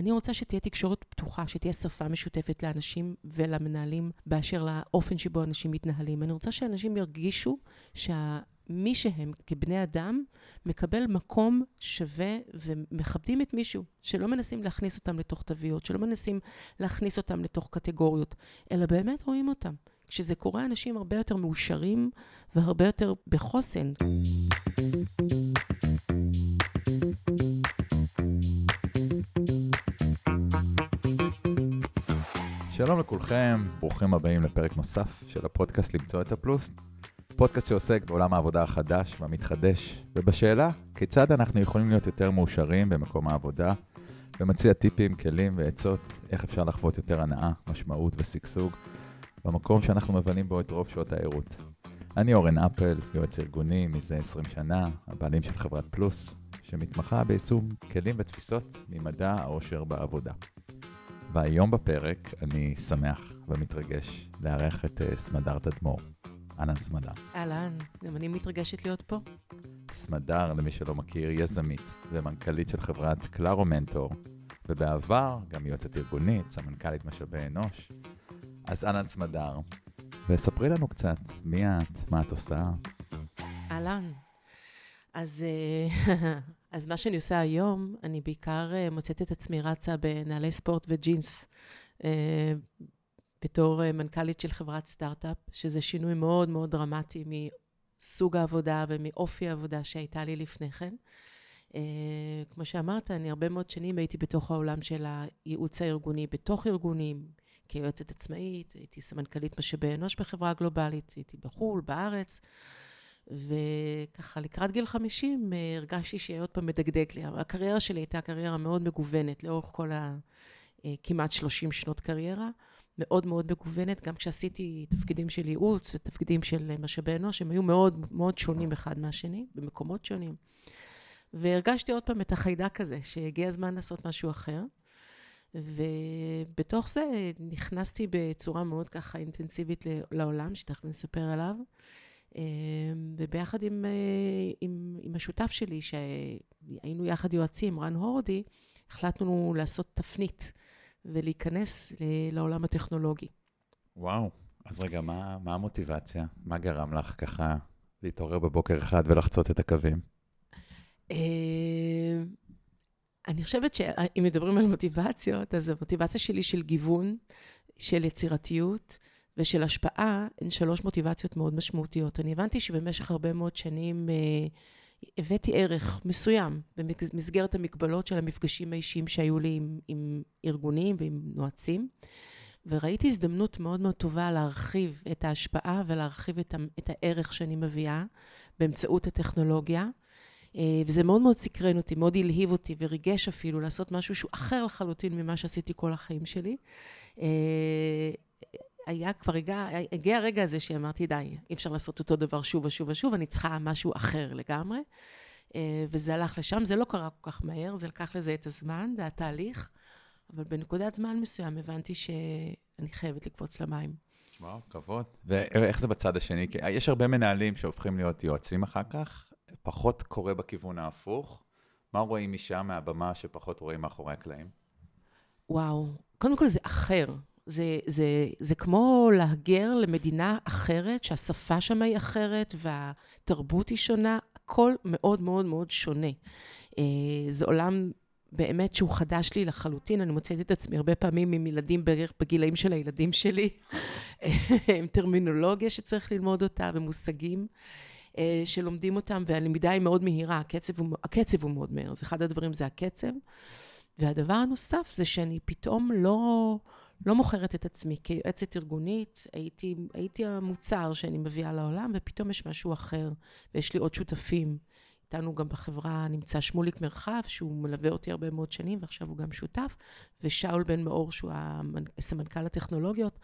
אני רוצה שתהיה תקשורת פתוחה, שתהיה שפה משותפת לאנשים ולמנהלים באשר לאופן שבו אנשים מתנהלים. אני רוצה שאנשים ירגישו שמי שהם כבני אדם מקבל מקום שווה ומכבדים את מישהו, שלא מנסים להכניס אותם לתוך תוויות, שלא מנסים להכניס אותם לתוך קטגוריות, אלא באמת רואים אותם. כשזה קורה, אנשים הרבה יותר מאושרים והרבה יותר בחוסן. שלום לכולכם, ברוכים הבאים לפרק נוסף של הפודקאסט למצוא את הפלוס. פודקאסט שעוסק בעולם העבודה החדש והמתחדש, ובשאלה כיצד אנחנו יכולים להיות יותר מאושרים במקום העבודה, ומציע טיפים, כלים ועצות, איך אפשר לחוות יותר הנאה, משמעות וסגסוג, במקום שאנחנו מבלים בו את רוב שעות העירות. אני אורן אפל, יועץ ארגוני מזה 20 שנה, הבעלים של חברת פלוס, שמתמחה ביישום כלים ותפיסות ממדע העושר בעבודה. והיום בפרק אני שמח ומתרגש לארח את סמדר תדמור. אהלן סמדר. אהלן, גם אני מתרגשת להיות פה. סמדר, למי שלא מכיר, יזמית ומנכ"לית של חברת קלארו מנטור, ובעבר גם יועצת ארגונית, סמנכ"לית משאבי אנוש. אז אהלן סמדר, וספרי לנו קצת מי את, מה את עושה. אהלן, אז מה שאני עושה היום, אני בעיקר מוצאת את עצמי רצה בנעלי ספורט וג'ינס, בתור מנכ"לית של חברת סטארט-אפ, שזה שינוי מאוד מאוד דרמטי מסוג העבודה ומאופי העבודה שהייתה לי לפני כן. כמו שאמרת, אני הרבה מאוד שנים הייתי בתוך העולם של הייעוץ הארגוני, בתוך ארגונים, כיועצת עצמאית, הייתי סמנכ"לית משאבי אנוש בחברה גלובלית, הייתי בחול, בארץ, וככה לקראת גיל 50 הרגשתי שעוד פעם מדגדג לי. הקריירה שלי הייתה קריירה מאוד מגוונת, לאורך כל כמעט 30 שנות קריירה, מאוד מאוד מגוונת, גם כשעשיתי תפקידים של ייעוץ ותפקידים של משאבי אנוש, הם היו מאוד מאוד שונים אחד מהשני, במקומות שונים. והרגשתי עוד פעם את החיידק הזה, שהגיע הזמן לעשות משהו אחר. ובתוך זה נכנסתי בצורה מאוד ככה אינטנסיבית לעולם, שתכף נספר עליו. וביחד עם השותף שלי, שהיינו יחד יועצים, רן הורדי, החלטנו לעשות תפנית ולהיכנס לעולם הטכנולוגי. וואו, אז רגע, מה המוטיבציה? מה גרם לך ככה להתעורר בבוקר אחד ולחצות את הקווים? אני חושבת שאם מדברים על מוטיבציות, אז המוטיבציה שלי של גיוון, של יצירתיות, ושל השפעה, הן שלוש מוטיבציות מאוד משמעותיות. אני הבנתי שבמשך הרבה מאוד שנים הבאתי ערך מסוים, במסגרת המגבלות של המפגשים האישיים שהיו לי עם ארגונים ועם נועצים, וראיתי הזדמנות מאוד מאוד טובה להרחיב את ההשפעה ולהרחיב את הערך שאני מביאה באמצעות הטכנולוגיה, וזה מאוד מאוד סקרן אותי, מאוד הלהיב אותי וריגש אפילו לעשות משהו שהוא אחר לחלוטין ממה שעשיתי כל החיים שלי. הגיע הרגע הזה שאמרתי, די, אי אפשר לעשות אותו דבר שוב ושוב ושוב, אני צריכה משהו אחר לגמרי, וזה הלך לשם, זה לא קרה כל כך מהר, זה לקח לזה את הזמן, זה התהליך, אבל בנקודת זמן מסוים הבנתי שאני חייבת לקפוץ למים. וואו, כבוד. ואיך זה בצד השני? כי יש הרבה מנהלים שהופכים להיות יועצים אחר כך, פחות קורה בכיוון ההפוך. מה רואים משם מהבמה שפחות רואים מאחורי הקלעים? וואו, קודם כל זה אחר. זה כמו להגר למדינה אחרת, שהשפה שם היא אחרת, והתרבות היא שונה, הכל מאוד מאוד מאוד שונה. זה עולם באמת שהוא חדש לי לחלוטין, אני מוצאת את עצמי הרבה פעמים עם ילדים בגילאים של הילדים שלי, עם טרמינולוגיה שצריך ללמוד אותה, ומושגים שלומדים אותם, והלמידה היא מאוד מהירה, הקצב הוא מאוד מהיר, אז אחד הדברים זה הקצב, והדבר הנוסף זה שאני פתאום לא מוכרת את עצמי, כיועצת ארגונית, הייתי המוצר שאני מביאה לעולם, ופתאום יש משהו אחר, ויש לי עוד שותפים. איתנו גם בחברה נמצא שמוליק מרחב, שהוא מלווה אותי הרבה מאוד שנים, ועכשיו הוא גם שותף, ושאול בן מאור, שהוא סמנכ"ל הטכנולוגיות.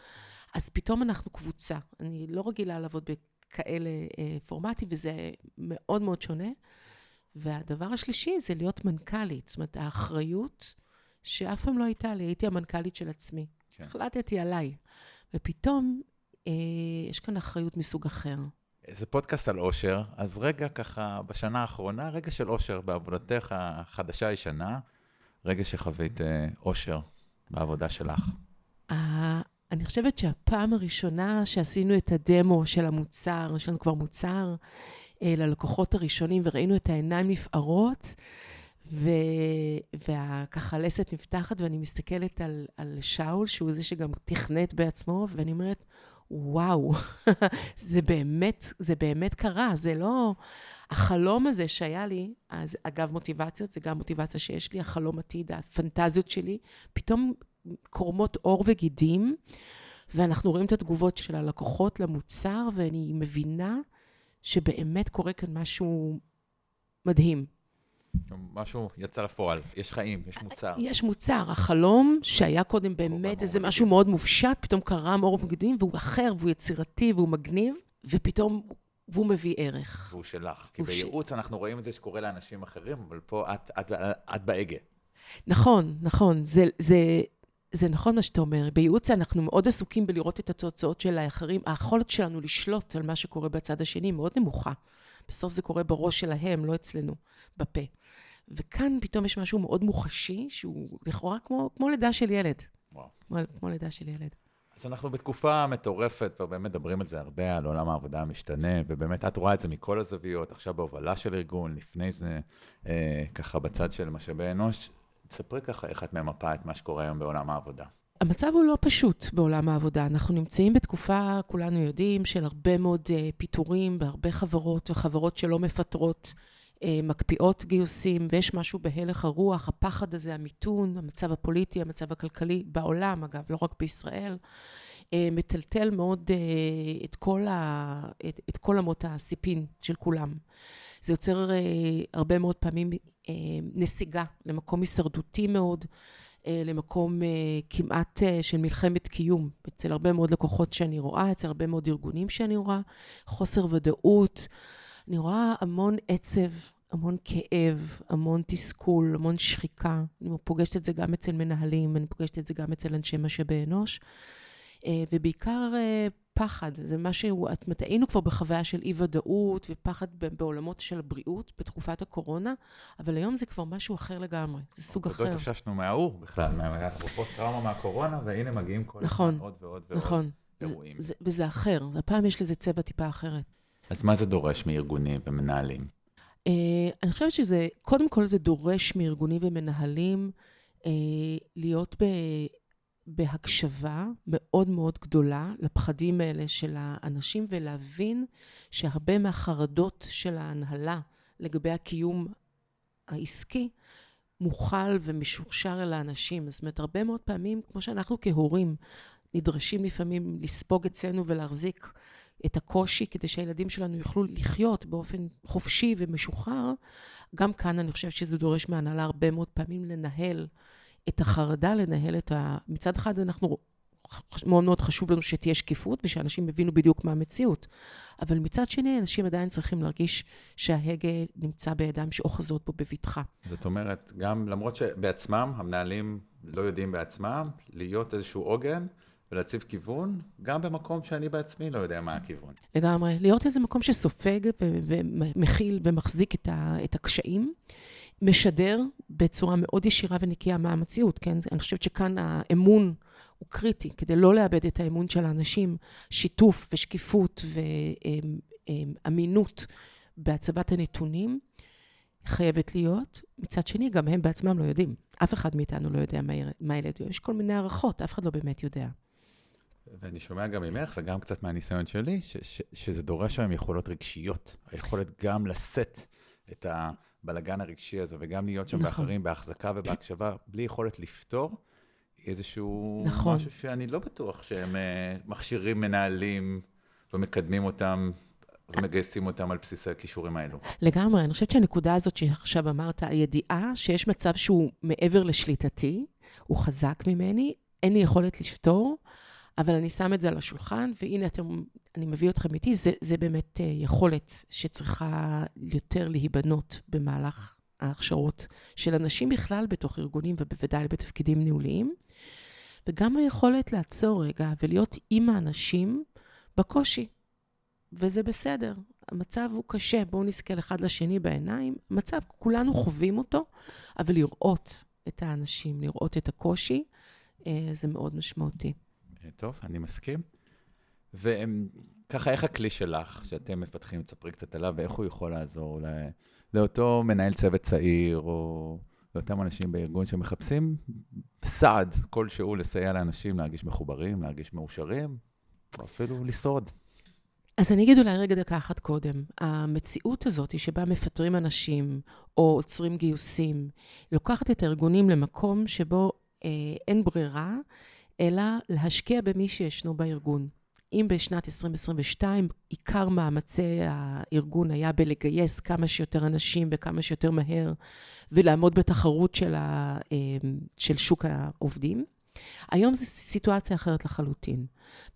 אז פתאום אנחנו קבוצה. אני לא רגילה לעבוד בכאלה פורמטים, וזה מאוד מאוד שונה. והדבר השלישי זה להיות מנכ"לית, זאת אומרת, האחריות שאף פעם לא הייתה לי, הייתי המנכ"לית של עצמי. כן. החלטתי עליי. ופתאום יש כאן אחריות מסוג אחר. זה פודקאסט על אושר, אז רגע ככה, בשנה האחרונה, רגע של אושר בעבודתך החדשה הישנה, רגע שחווית אושר בעבודה שלך? אני חושבת שהפעם הראשונה שעשינו את הדמו של המוצר, יש לנו כבר מוצר, ללקוחות הראשונים, וראינו את העיניים נפערות, וככה הלסת נפתחת, ואני מסתכלת על שאול, שהוא זה שגם תכנת בעצמו, ואני אומרת, וואו, זה באמת קרה, זה לא, החלום הזה שהיה לי, אז אגב מוטיבציות, זה גם מוטיבציה שיש לי, החלום עתיד, הפנטזיות שלי, פתאום קורמות אור וגידים, ואנחנו רואים את התגובות של הלקוחות למוצר, ואני מבינה שבאמת קורה כאן משהו מדהים. משהו יצא לפועל, יש חיים, יש מוצר. יש מוצר, החלום שהיה קודם באמת איזה משהו מאוד מופשט, פתאום קרה מאור מגדים, והוא אחר, והוא יצירתי, והוא מגניב, ופתאום והוא מביא ערך. והוא שלך, כי בייעוץ אנחנו רואים את זה שקורה לאנשים אחרים, אבל פה את בהגה. נכון, נכון, זה נכון מה שאתה אומר. בייעוץ אנחנו מאוד עסוקים בלראות את התוצאות של האחרים, היכולת שלנו לשלוט על מה שקורה בצד השני מאוד נמוכה. בסוף זה קורה בראש שלהם, לא אצלנו, בפה. וכאן פתאום יש משהו מאוד מוחשי, שהוא לכאורה כמו לידה של ילד. וואו. כמו לידה של ילד. אז אנחנו בתקופה מטורפת, ובאמת מדברים על זה הרבה, על עולם העבודה המשתנה, ובאמת את רואה את זה מכל הזוויות, עכשיו בהובלה של ארגון, לפני זה, ככה בצד של משאבי אנוש. תספרי ככה איך את ממפה את מה שקורה היום בעולם העבודה. המצב הוא לא פשוט בעולם העבודה. אנחנו נמצאים בתקופה, כולנו יודעים, של הרבה מאוד פיטורים, בהרבה חברות, וחברות שלא מפטרות, מקפיאות גיוסים, ויש משהו בהלך הרוח, הפחד הזה, המיתון, המצב הפוליטי, המצב הכלכלי, בעולם אגב, לא רק בישראל, מטלטל מאוד את כל אמות הסיפין של כולם. זה יוצר הרבה מאוד פעמים נסיגה למקום הישרדותי מאוד, למקום כמעט של מלחמת קיום, אצל הרבה מאוד לקוחות שאני רואה, אצל הרבה מאוד ארגונים שאני רואה, חוסר ודאות, אני רואה המון עצב, המון כאב, המון תסכול, המון שחיקה, אני פוגשת את זה גם אצל מנהלים, אני פוגשת את זה גם אצל אנשי משאבי אנוש, ובעיקר פחד, זה מה שהיינו כבר בחוויה של אי ודאות ופחד בעולמות של הבריאות בתקופת הקורונה, אבל היום זה כבר משהו אחר לגמרי, זה סוג אחר. לא התאוששנו מהאור בכלל, אנחנו פוסט-טראומה מהקורונה, והנה מגיעים כל הזמן עוד ועוד ועוד אירועים. וזה אחר, הפעם יש לזה צבע טיפה אחרת. אז מה זה דורש מארגונים ומנהלים? אני חושבת שזה, קודם כל זה דורש מארגונים ומנהלים להיות בהקשבה מאוד מאוד גדולה לפחדים האלה של האנשים, ולהבין שהרבה מהחרדות של ההנהלה לגבי הקיום העסקי מוכל ומשורשר אל האנשים. זאת אומרת, הרבה מאוד פעמים, כמו שאנחנו כהורים נדרשים לפעמים לספוג אצלנו ולהחזיק את הקושי כדי שהילדים שלנו יוכלו לחיות באופן חופשי ומשוחרר, גם כאן אני חושבת שזה דורש מההנהלה הרבה מאוד פעמים לנהל את החרדה, לנהל את מצד אחד אנחנו, מאוד מאוד חשוב לנו שתהיה שקיפות, ושאנשים הבינו בדיוק מה המציאות. אבל מצד שני, אנשים עדיין צריכים להרגיש שההגה נמצא בידיים שאוחזות בו בבטחה. זאת אומרת, גם למרות שבעצמם, המנהלים לא יודעים בעצמם, להיות איזשהו עוגן, ולהציב כיוון, גם במקום שאני בעצמי לא יודע מה הכיוון. לגמרי, להיות איזה מקום שסופג ומכיל ומחזיק את הקשיים, משדר בצורה מאוד ישירה ונקייה מהמציאות, כן? אני חושבת שכאן האמון הוא קריטי, כדי לא לאבד את האמון של האנשים, שיתוף ושקיפות ואמינות בהצבת הנתונים, חייבת להיות. מצד שני, גם הם בעצמם לא יודעים. אף אחד מאיתנו לא יודע מה ילד יום. יש כל מיני ערכות, אף אחד לא באמת יודע. ואני שומע גם ממך, וגם קצת מהניסיון שלי, שזה דורש היום יכולות רגשיות. היכולת גם לשאת את הבלגן הרגשי הזה, וגם להיות שם באחרים, בהחזקה ובהקשבה, בלי יכולת לפתור איזשהו משהו שאני לא בטוח שהם מכשירים, מנהלים ומקדמים אותם. ומגייסים אותם על בסיס הכישורים האלו. לגמרי, אני חושבת שהנקודה הזאת שעכשיו אמרת, הידיעה שיש מצב שהוא מעבר לשליטתי, הוא חזק ממני, אין לי יכולת לפתור, אבל אני שם את זה על השולחן, והנה אני מביא אתכם איתי, זה באמת יכולת שצריכה יותר להיבנות במהלך ההכשרות של אנשים בכלל בתוך ארגונים, ובוודאי בתפקידים ניהוליים, וגם היכולת לעצור רגע ולהיות עם האנשים בקושי. וזה בסדר, המצב הוא קשה, בואו נסתכל אחד לשני בעיניים, המצב, כולנו חווים אותו, אבל לראות את האנשים, לראות את הקושי, זה מאוד משמעותי. טוב, אני מסכים. וככה, איך הכלי שלך, שאתם מפתחים, תספרי קצת עליו, ואיך הוא יכול לעזור לאותו מנהל צוות צעיר, או לאותם אנשים בארגון שמחפשים סעד כלשהו לסייע לאנשים להרגיש מחוברים, להרגיש מאושרים, או אפילו לשרוד? אז אני אגיד אולי רגע דקה אחת קודם. המציאות הזאת שבה מפטרים אנשים או עוצרים גיוסים, לוקחת את הארגונים למקום שבו אין ברירה, אלא להשקיע במי שישנו בארגון. אם בשנת 2022 עיקר מאמצי הארגון היה בלגייס כמה שיותר אנשים וכמה שיותר מהר, ולעמוד בתחרות של שוק העובדים, היום זו סיטואציה אחרת לחלוטין.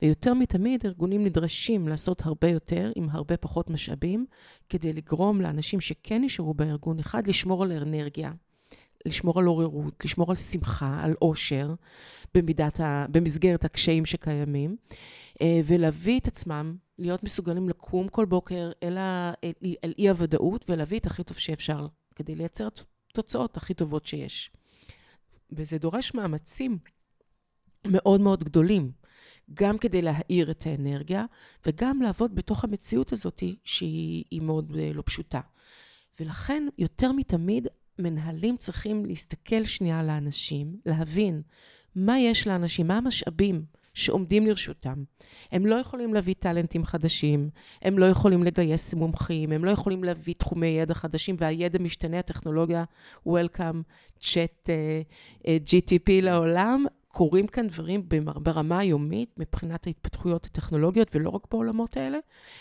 ויותר מתמיד, ארגונים נדרשים לעשות הרבה יותר, עם הרבה פחות משאבים, כדי לגרום לאנשים שכן נשארו בארגון אחד, לשמור על אנרגיה, לשמור על עוררות, לשמור על שמחה, על עושר, במסגרת הקשיים שקיימים, ולהביא את עצמם, להיות מסוגלים לקום כל בוקר אל אי הוודאות, ולהביא את הכי טוב שאפשר, כדי לייצר תוצאות הכי טובות שיש. וזה דורש מאמצים מאוד מאוד גדולים, גם כדי להאיר את האנרגיה, וגם לעבוד בתוך המציאות הזאת שהיא מאוד לא פשוטה. ולכן יותר מתמיד מנהלים צריכים להסתכל שנייה על האנשים, להבין מה יש לאנשים, מה המשאבים שעומדים לרשותם. הם לא יכולים להביא טלנטים חדשים, הם לא יכולים לגייס מומחים, הם לא יכולים להביא תחומי ידע חדשים, והידע משתנה, הטכנולוגיה, Welcome, Chat, GTP לעולם, קורים כאן דברים ברמה היומית, מבחינת ההתפתחויות הטכנולוגיות, ולא רק בעולמות האלה.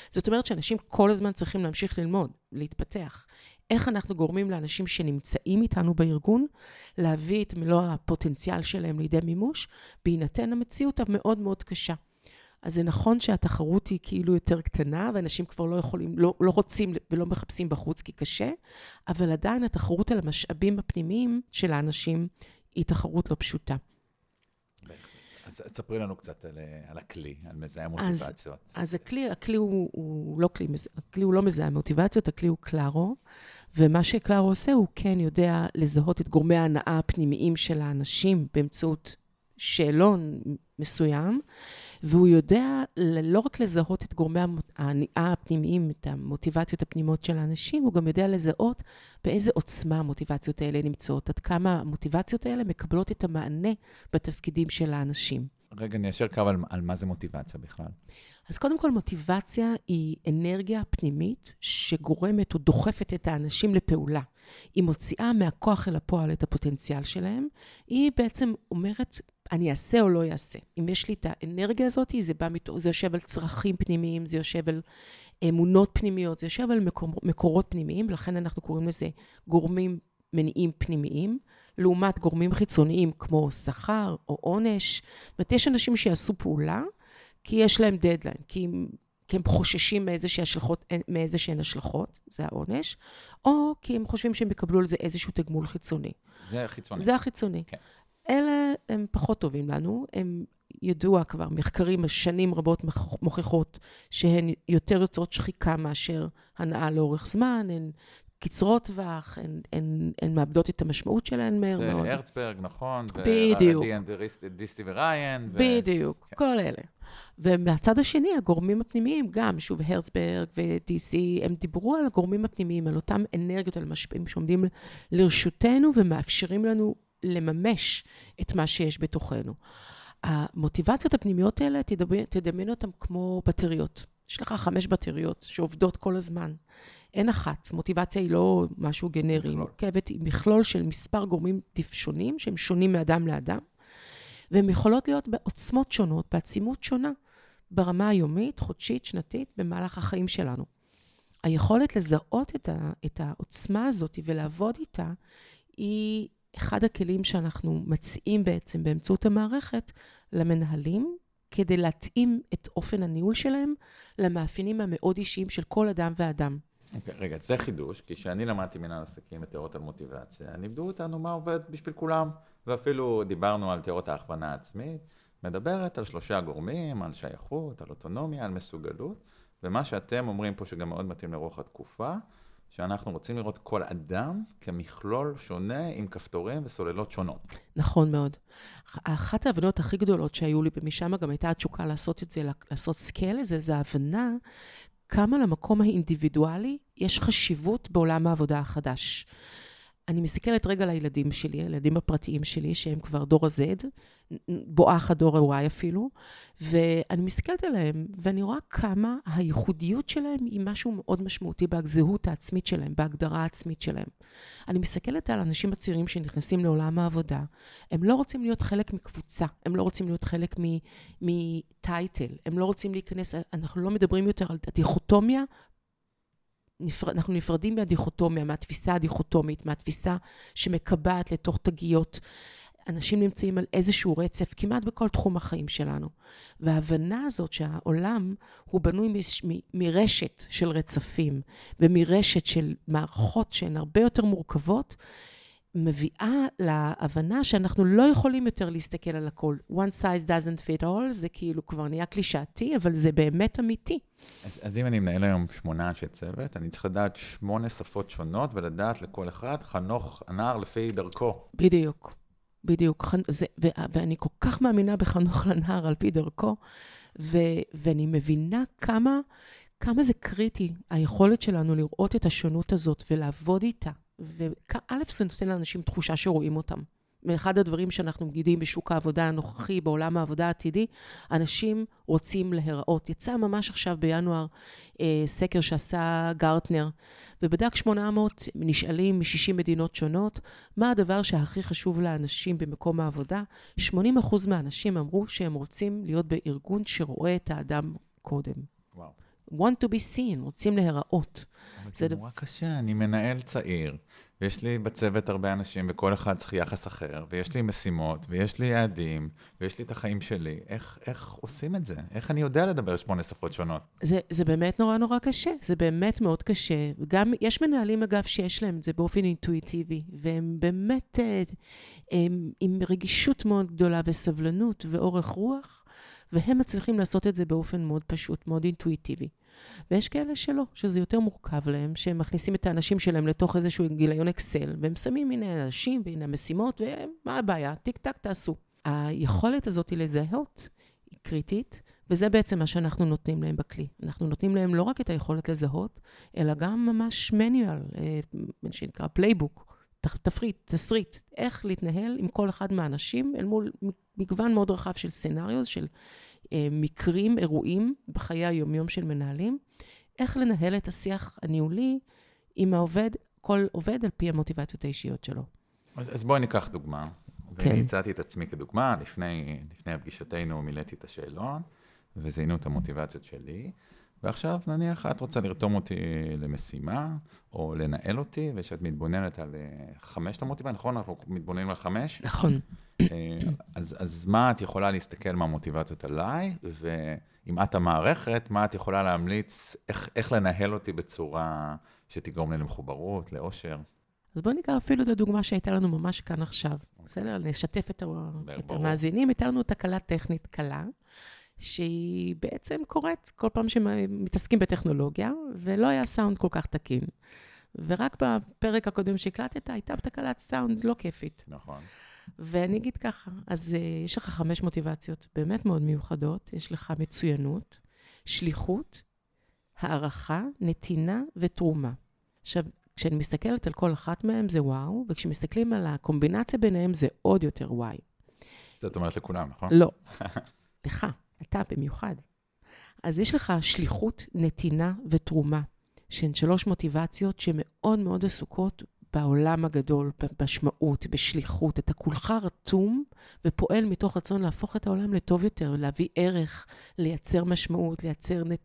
זאת אומרת שאנשים כל הזמן צריכים להמשיך ללמוד, להתפתח. איך אנחנו גורמים לאנשים שנמצאים איתנו בארגון, להביא את מלוא הפוטנציאל שלהם לידי מימוש, בהינתן המציאות המאוד מאוד קשה. אז זה נכון שהתחרות היא כאילו יותר קטנה, ואנשים כבר לא יכולים, לא רוצים ולא מחפשים בחוץ כי קשה, אבל עדיין התחרות על המשאבים הפנימיים של האנשים, היא תחרות לא פשוטה. אז תספרי לנו קצת על הכלי, על מזהה מוטיבציות. אז הכלי הוא לא מזהה מוטיבציות, הכלי הוא קלארו, ומה שקלארו עושה הוא כן יודע לזהות את גורמי ההנאה הפנימיים של האנשים באמצעות שאלון מסוים, והוא יודע לא רק לזהות את גורמי ההנאה הפנימיים, את המוטיבציות הפנימיות של האנשים, הוא גם יודע לזהות באיזה עוצמה המוטיבציות האלה נמצאות, עד כמה המוטיבציות האלה מקבלות את המענה בתפקידים של האנשים. רגע, אני אשר קו על מה זה מוטיבציה בכלל. אז קודם כל, מוטיבציה היא אנרגיה פנימית שגורמת או דוחפת את האנשים לפעולה. היא מוציאה מהכוח אל הפועל את הפוטנציאל שלהם. היא בעצם אומרת, אני אעשה או לא אעשה. אם יש לי את האנרגיה הזאת, זה יושב על צרכים פנימיים, זה יושב על אמונות פנימיות, זה יושב על מקורות פנימיים, ולכן אנחנו קוראים לזה גורמים מניעים פנימיים, לעומת גורמים חיצוניים כמו שכר או עונש. זאת אומרת, יש אנשים שיעשו פעולה, כי יש להם דדליין, כי הם חוששים מאיזשהן השלכות, זה העונש, או כי הם חושבים שהם יקבלו על זה איזשהו תגמול חיצוני. זה החיצוני. זה החיצוני. כן. אלה הם פחות טובים לנו, הם ידוע כבר, מחקרים שנים רבות מוכיחות, שהן יותר יוצרות שחיקה מאשר הנאה לאורך זמן, הן קצרות טווח, הן מאבדות את המשמעות שלהן מהר מאוד. זה הרצברג, נכון? בדיוק. דיסטי וריין. בדיוק, כל אלה. ומהצד השני, הגורמים הפנימיים גם, שוב, הרצברג ודיסי, הם דיברו על הגורמים הפנימיים, על אותם אנרגיות, על משאבים שעומדים לרשותנו, ומאפשרים לנו לממש את מה שיש בתוכנו. המוטיבציות הפנימיות האלה, תדמיין אותן כמו בטריות. יש לך 5 בטריות שעובדות כל הזמן. אין אחת. מוטיבציה היא לא משהו גנרי. היא מורכבת, היא מכלול של מספר גורמים שונים, שהם שונים מאדם לאדם, והם יכולות להיות בעוצמות שונות, בעצימות שונה, ברמה היומית, חודשית, שנתית, במהלך החיים שלנו. היכולת לזהות את העוצמה הזאת ולעבוד איתה, היא אחד הכלים שאנחנו מציעים בעצם באמצעות המערכת למנהלים, כדי להתאים את אופן הניהול שלהם למאפיינים המאוד אישיים של כל אדם ואדם. רגע, זה חידוש, כי כשאני למדתי מנהל עסקים את תיאוריות על מוטיבציה, נבדו אותנו מה עובד בשביל כולם, ואפילו דיברנו על תיאוריות ההכוונה העצמית, מדברת על 3 גורמים, על שייכות, על אוטונומיה, על מסוגלות, ומה שאתם אומרים פה שגם מאוד מתאים לרוח התקופה, שאנחנו רוצים לראות כל אדם כמכלול שונה עם כפתורים וסוללות שונות. נכון מאוד. אחת ההבנות הכי גדולות שהיו לי, ומשם גם הייתה התשוקה לעשות את זה, לעשות סקייל לזה, זה ההבנה כמה למקום האינדיבידואלי יש חשיבות בעולם העבודה החדש. אני מסתכלת רגע לילדים שלי, הילדים הפרטיים שלי, שהם כבר דור ה-Z, בואך הדור ה-Y אפילו, ואני מסתכלת עליהם, ואני רואה כמה הייחודיות שלהם היא משהו מאוד משמעותי בהגזהות העצמית שלהם, בהגדרה העצמית שלהם. אני מסתכלת על אנשים הצעירים שנכנסים לעולם העבודה, הם לא רוצים להיות חלק מקבוצה, הם לא רוצים להיות חלק מטייטל, הם לא רוצים להיכנס, אנחנו לא מדברים יותר על דיכוטומיה, אנחנו נפרדים מהדיכוטומיה, מהתפיסה הדיכוטומית, מהתפיסה שמקבעת לתוך תגיות. אנשים נמצאים על איזשהו רצף, כמעט בכל תחום החיים שלנו. וההבנה הזאת שהעולם הוא בנוי מרשת של רצפים, ומרשת של מערכות שהן הרבה יותר מורכבות, מביאה להבנה שאנחנו לא יכולים יותר להסתכל על הכל. One size doesn't fit all, זה כאילו כבר נהיה קלישאתי, אבל זה באמת אמיתי. אז אם אני מנהל היום 8 אנשי צוות, אני צריך לדעת 8 שפות שונות, ולדעת לכל אחד חנוך הנער לפי דרכו. בדיוק. ואני כל כך מאמינה בחנוך לנער על פי דרכו, ואני מבינה כמה זה קריטי, היכולת שלנו לראות את השונות הזאת, ולעבוד איתה. וא' זה נותן לאנשים תחושה שרואים אותם. מאחד הדברים שאנחנו מגידים בשוק העבודה הנוכחי, בעולם העבודה העתידי, אנשים רוצים להיראות. יצא ממש עכשיו בינואר סקר שעשה גרטנר, ובדק 800 נשאלים מ-60 מדינות שונות, מה הדבר שהכי חשוב לאנשים במקום העבודה? 80% מהאנשים אמרו שהם רוצים להיות בארגון שרואה את האדם קודם. וואו. want to be seen, רוצים להיראות. אבל זה נורא קשה, אני מנהל צעיר, ויש לי בצוות הרבה אנשים, וכל אחד צריך יחס אחר, ויש לי משימות, ויש לי יעדים, ויש לי את החיים שלי. איך עושים את זה? איך אני יודע לדבר 8 שפות שונות? זה באמת נורא קשה, זה באמת מאוד קשה. גם יש מנהלים אגב שיש להם את זה באופן אינטואיטיבי, והם באמת עם רגישות מאוד גדולה וסבלנות ואורך רוח, והם מצליחים לעשות את זה באופן מאוד פשוט, מאוד אינטואיטיבי. ויש כאלה שלא, שזה יותר מורכב להם, שהם מכניסים את האנשים שלהם לתוך איזשהו גיליון אקסל, והם שמים הנה האנשים והנה המשימות, ומה הבעיה? טיק טק תעשו. היכולת הזאת היא לזהות, היא קריטית, וזה בעצם מה שאנחנו נותנים להם בכלי. אנחנו נותנים להם לא רק את היכולת לזהות, אלא גם ממש מניואל, שנקרא פלייבוק, תסריט, איך להתנהל עם כל אחד מהאנשים, אל מול מגוון מאוד רחב של סנריוז, של מקרים, אירועים בחיי היומיום של מנהלים, איך לנהל את השיח הניהולי עם העובד, כל עובד על פי המוטיבציות האישיות שלו. אז בואי ניקח דוגמה. כן. והצעתי את עצמי כדוגמה, לפני הפגישתנו מילאתי את השאלון, וזיהינו את המוטיבציות שלי, ועכשיו נניח את רוצה לרתום אותי למשימה, או לנהל אותי, ושאת מתבוננת על 5 למוטיבציה, נכון? אנחנו מתבוננים על 5? נכון. אז מה את יכולה להסתכל מהמוטיבציות עליי, ואם את המערכת, מה את יכולה להמליץ, איך לנהל אותי בצורה שתגרום לי למחוברות, לאושר? אז בואו ניקח אפילו את הדוגמה שהייתה לנו ממש כאן עכשיו. בסדר, נשתף את המאזינים, הייתה לנו תקלה טכנית קלה, שהיא בעצם קורית כל פעם שמתעסקים בטכנולוגיה, ולא היה סאונד כל כך תקין. ורק בפרק הקודם שהקלטת, הייתה בתקלת סאונד לא כיפית. נכון. ואני אגיד ככה, אז יש לך 5 מוטיבציות באמת מאוד מיוחדות, יש לך מצוינות, שליחות, הערכה, נתינה ותרומה. עכשיו, כשאני מסתכלת על כל אחת מהם זה וואו, וכשמסתכלים על הקומבינציה ביניהם זה עוד יותר וואי. זאת אומרת לכולם, נכון? לא. לך, אתה במיוחד. אז יש לך שליחות, נתינה ותרומה, שהן 3 מוטיבציות שמאוד מאוד עסוקות בעולם הגדול, במשמעות, בשליחות. אתה כולך רתום ופועל מתוך רצון להפוך את העולם לטוב יותר, להביא ערך, לייצר משמעות,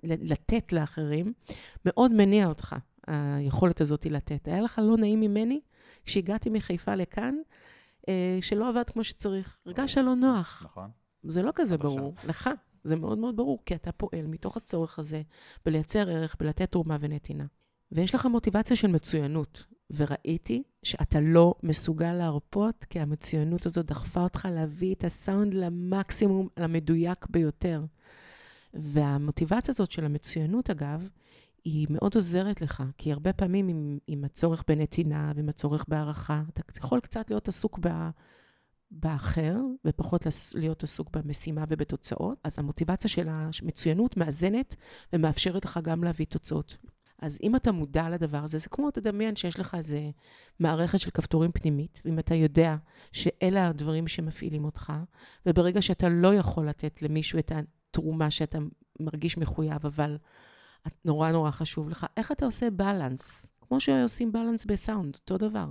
לתת לאחרים. מאוד מניע אותך, היכולת הזאת היא לתת. היה לך לא נעים ממני, כשהגעתי מחיפה לכאן, שלא עבד כמו שצריך. הרגשת לא נוח. נכון. זה לא כזה ברור, לך. זה מאוד מאוד ברור, כי אתה פועל מתוך הצורך הזה, בלייצר ערך, בלתת תרומה ונתינה. ויש לך מוטיבציה של מצוינות, וראיתי שאתה לא מסוגל להרפות, כי המצוינות הזאת דחפה אותך להביא את הסאונד למקסימום, למדויק ביותר. והמוטיבציה הזאת של המצוינות, אגב, היא מאוד עוזרת לך, כי הרבה פעמים עם הצורך בנתינה, ועם הצורך בערכה, אתה יכול קצת להיות עסוק באחר, ופחות להיות עסוק במשימה ובתוצאות, אז המוטיבציה של המצוינות מאזנת, ומאפשרת לך גם להביא תוצאות. אז אם אתה מודע לדבר הזה, זה כמו תדמיין שיש לך איזה מערכת של כפתורים פנימית, ואם אתה יודע שאלה הדברים שמפעילים אותך, וברגע שאתה לא יכול לתת למישהו את התרומה שאתה מרגיש מחויב, אבל נורא נורא חשוב לך, איך אתה עושה בלנס? כמו שעושים בלנס בסאונד, אותו דבר.